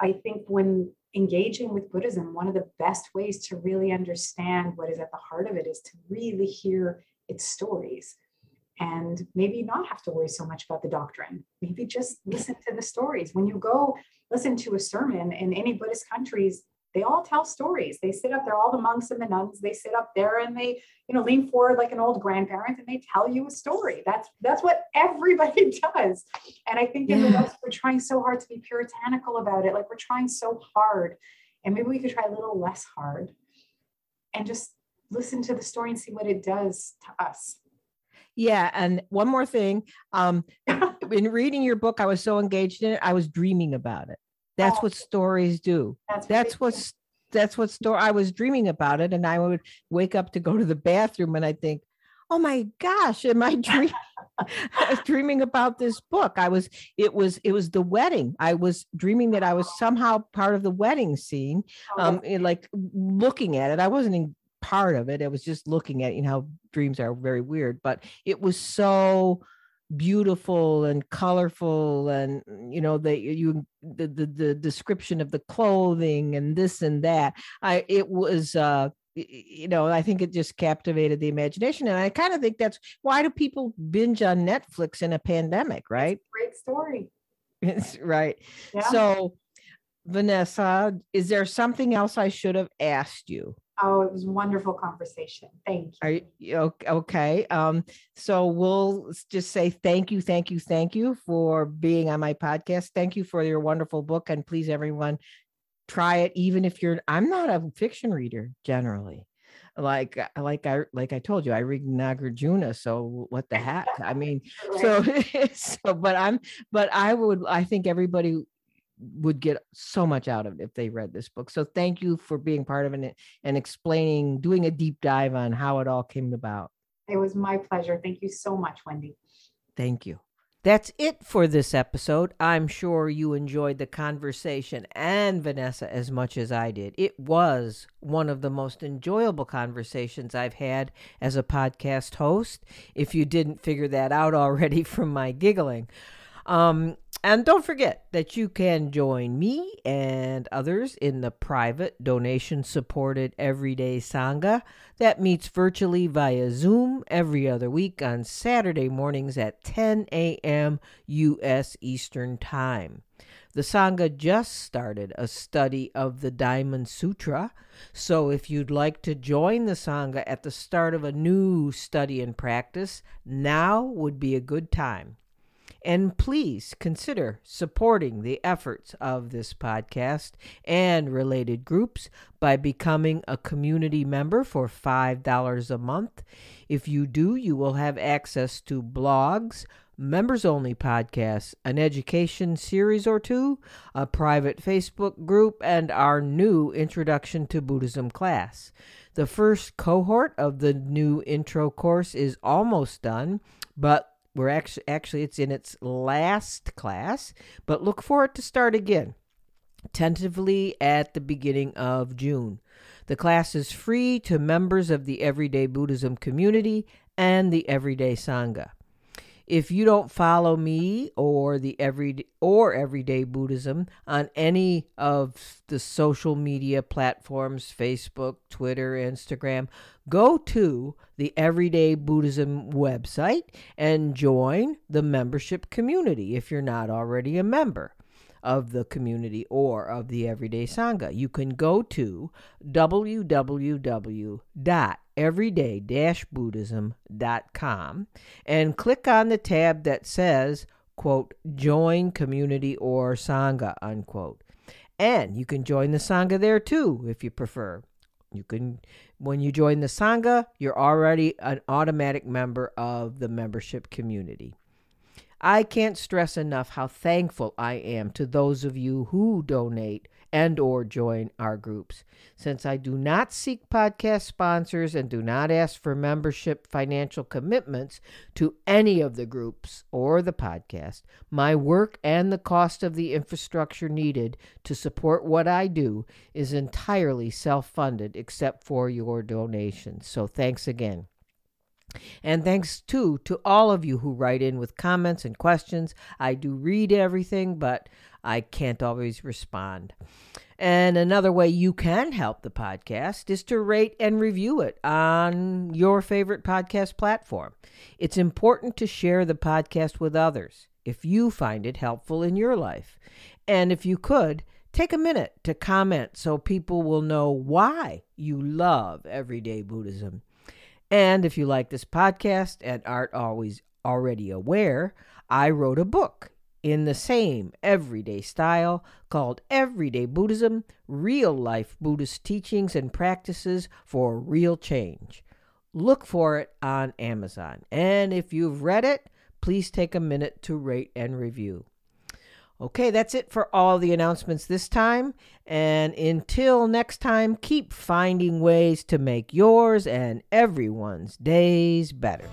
I think when engaging with Buddhism, one of the best ways to really understand what is at the heart of it is to really hear its stories. And maybe not have to worry so much about the doctrine. Maybe just listen to the stories. When you go listen to a sermon in any Buddhist countries, they all tell stories. They sit up there, all the monks and the nuns, they sit up there and they, you know, lean forward like an old grandparent and they tell you a story. That's that's what everybody does. And I think in the West, we're trying so hard to be puritanical about it. Like we're trying so hard. And maybe we could try a little less hard and just listen to the story and see what it does to us. Yeah. And one more thing, um, in reading your book, I was so engaged in it. I was dreaming about it. That's oh, what stories do. That's, that's what, that's what story I was dreaming about it. And I would wake up to go to the bathroom and I think, oh my gosh, am I dreaming, I was dreaming about this book. I was, it was, it was the wedding. I was dreaming that I was somehow part of the wedding scene. Um, and like looking at it, I wasn't in, part of it. I was just looking at, you know, how dreams are very weird, but it was so beautiful and colorful. And, you know, the, you, the, the, the description of the clothing and this and that, I, it was, uh, you know, I think it just captivated the imagination. And I kind of think that's why do people binge on Netflix in a pandemic, right? A great story. It's right. Yeah. So Vanessa, is there something else I should have asked you? Oh, it was a wonderful conversation. Thank you. Are you okay. Um, so we'll just say thank you, thank you, thank you for being on my podcast. Thank you for your wonderful book. And please, everyone, try it. Even if you're, I'm not a fiction reader generally. Like, like I, like I told you, I read Nagarjuna. So what the heck? I mean, so, so, but I'm, but I would, I think everybody would get so much out of it if they read this book. So thank you for being part of it and explaining, doing a deep dive on how it all came about. It was my pleasure. Thank you so much, Wendy. Thank you. That's it for this episode. I'm sure you enjoyed the conversation and Vanessa as much as I did. It was one of the most enjoyable conversations I've had as a podcast host, if you didn't figure that out already from my giggling. Um, And don't forget that you can join me and others in the private donation-supported Everyday Sangha that meets virtually via Zoom every other week on Saturday mornings at ten a.m. U S Eastern Time. The Sangha just started a study of the Diamond Sutra, so if you'd like to join the Sangha at the start of a new study and practice, now would be a good time. And please consider supporting the efforts of this podcast and related groups by becoming a community member for five dollars a month. If you do, you will have access to blogs, members-only podcasts, an education series or two, a private Facebook group, and our new Introduction to Buddhism class. The first cohort of the new intro course is almost done, but We're actually, actually, it's in its last class, but look for it to start again, tentatively at the beginning of June. The class is free to members of the Everyday Buddhism community and the Everyday Sangha. If you don't follow me or the every or Everyday Buddhism on any of the social media platforms, Facebook, Twitter, Instagram, go to the Everyday Buddhism website and join the membership community if you're not already a member of the community or of the Everyday Sangha. You can go to w w w dot everyday dash buddhism dot com and click on the tab that says, quote, join community or Sangha, unquote. And you can join the Sangha there too, if you prefer. You can, when you join the Sangha, you're already an automatic member of the membership community. I can't stress enough how thankful I am to those of you who donate and or join our groups. Since I do not seek podcast sponsors and do not ask for membership financial commitments to any of the groups or the podcast, my work and the cost of the infrastructure needed to support what I do is entirely self-funded except for your donations. So thanks again. And thanks, too, to all of you who write in with comments and questions. I do read everything, but I can't always respond. And another way you can help the podcast is to rate and review it on your favorite podcast platform. It's important to share the podcast with others if you find it helpful in your life. And if you could, take a minute to comment so people will know why you love Everyday Buddhism. And if you like this podcast and aren't always already aware, I wrote a book in the same everyday style called Everyday Buddhism: Real Life Buddhist Teachings and Practices for Real Change. Look for it on Amazon. And if you've read it, please take a minute to rate and review. Okay, that's it for all the announcements this time. And until next time, keep finding ways to make yours and everyone's days better.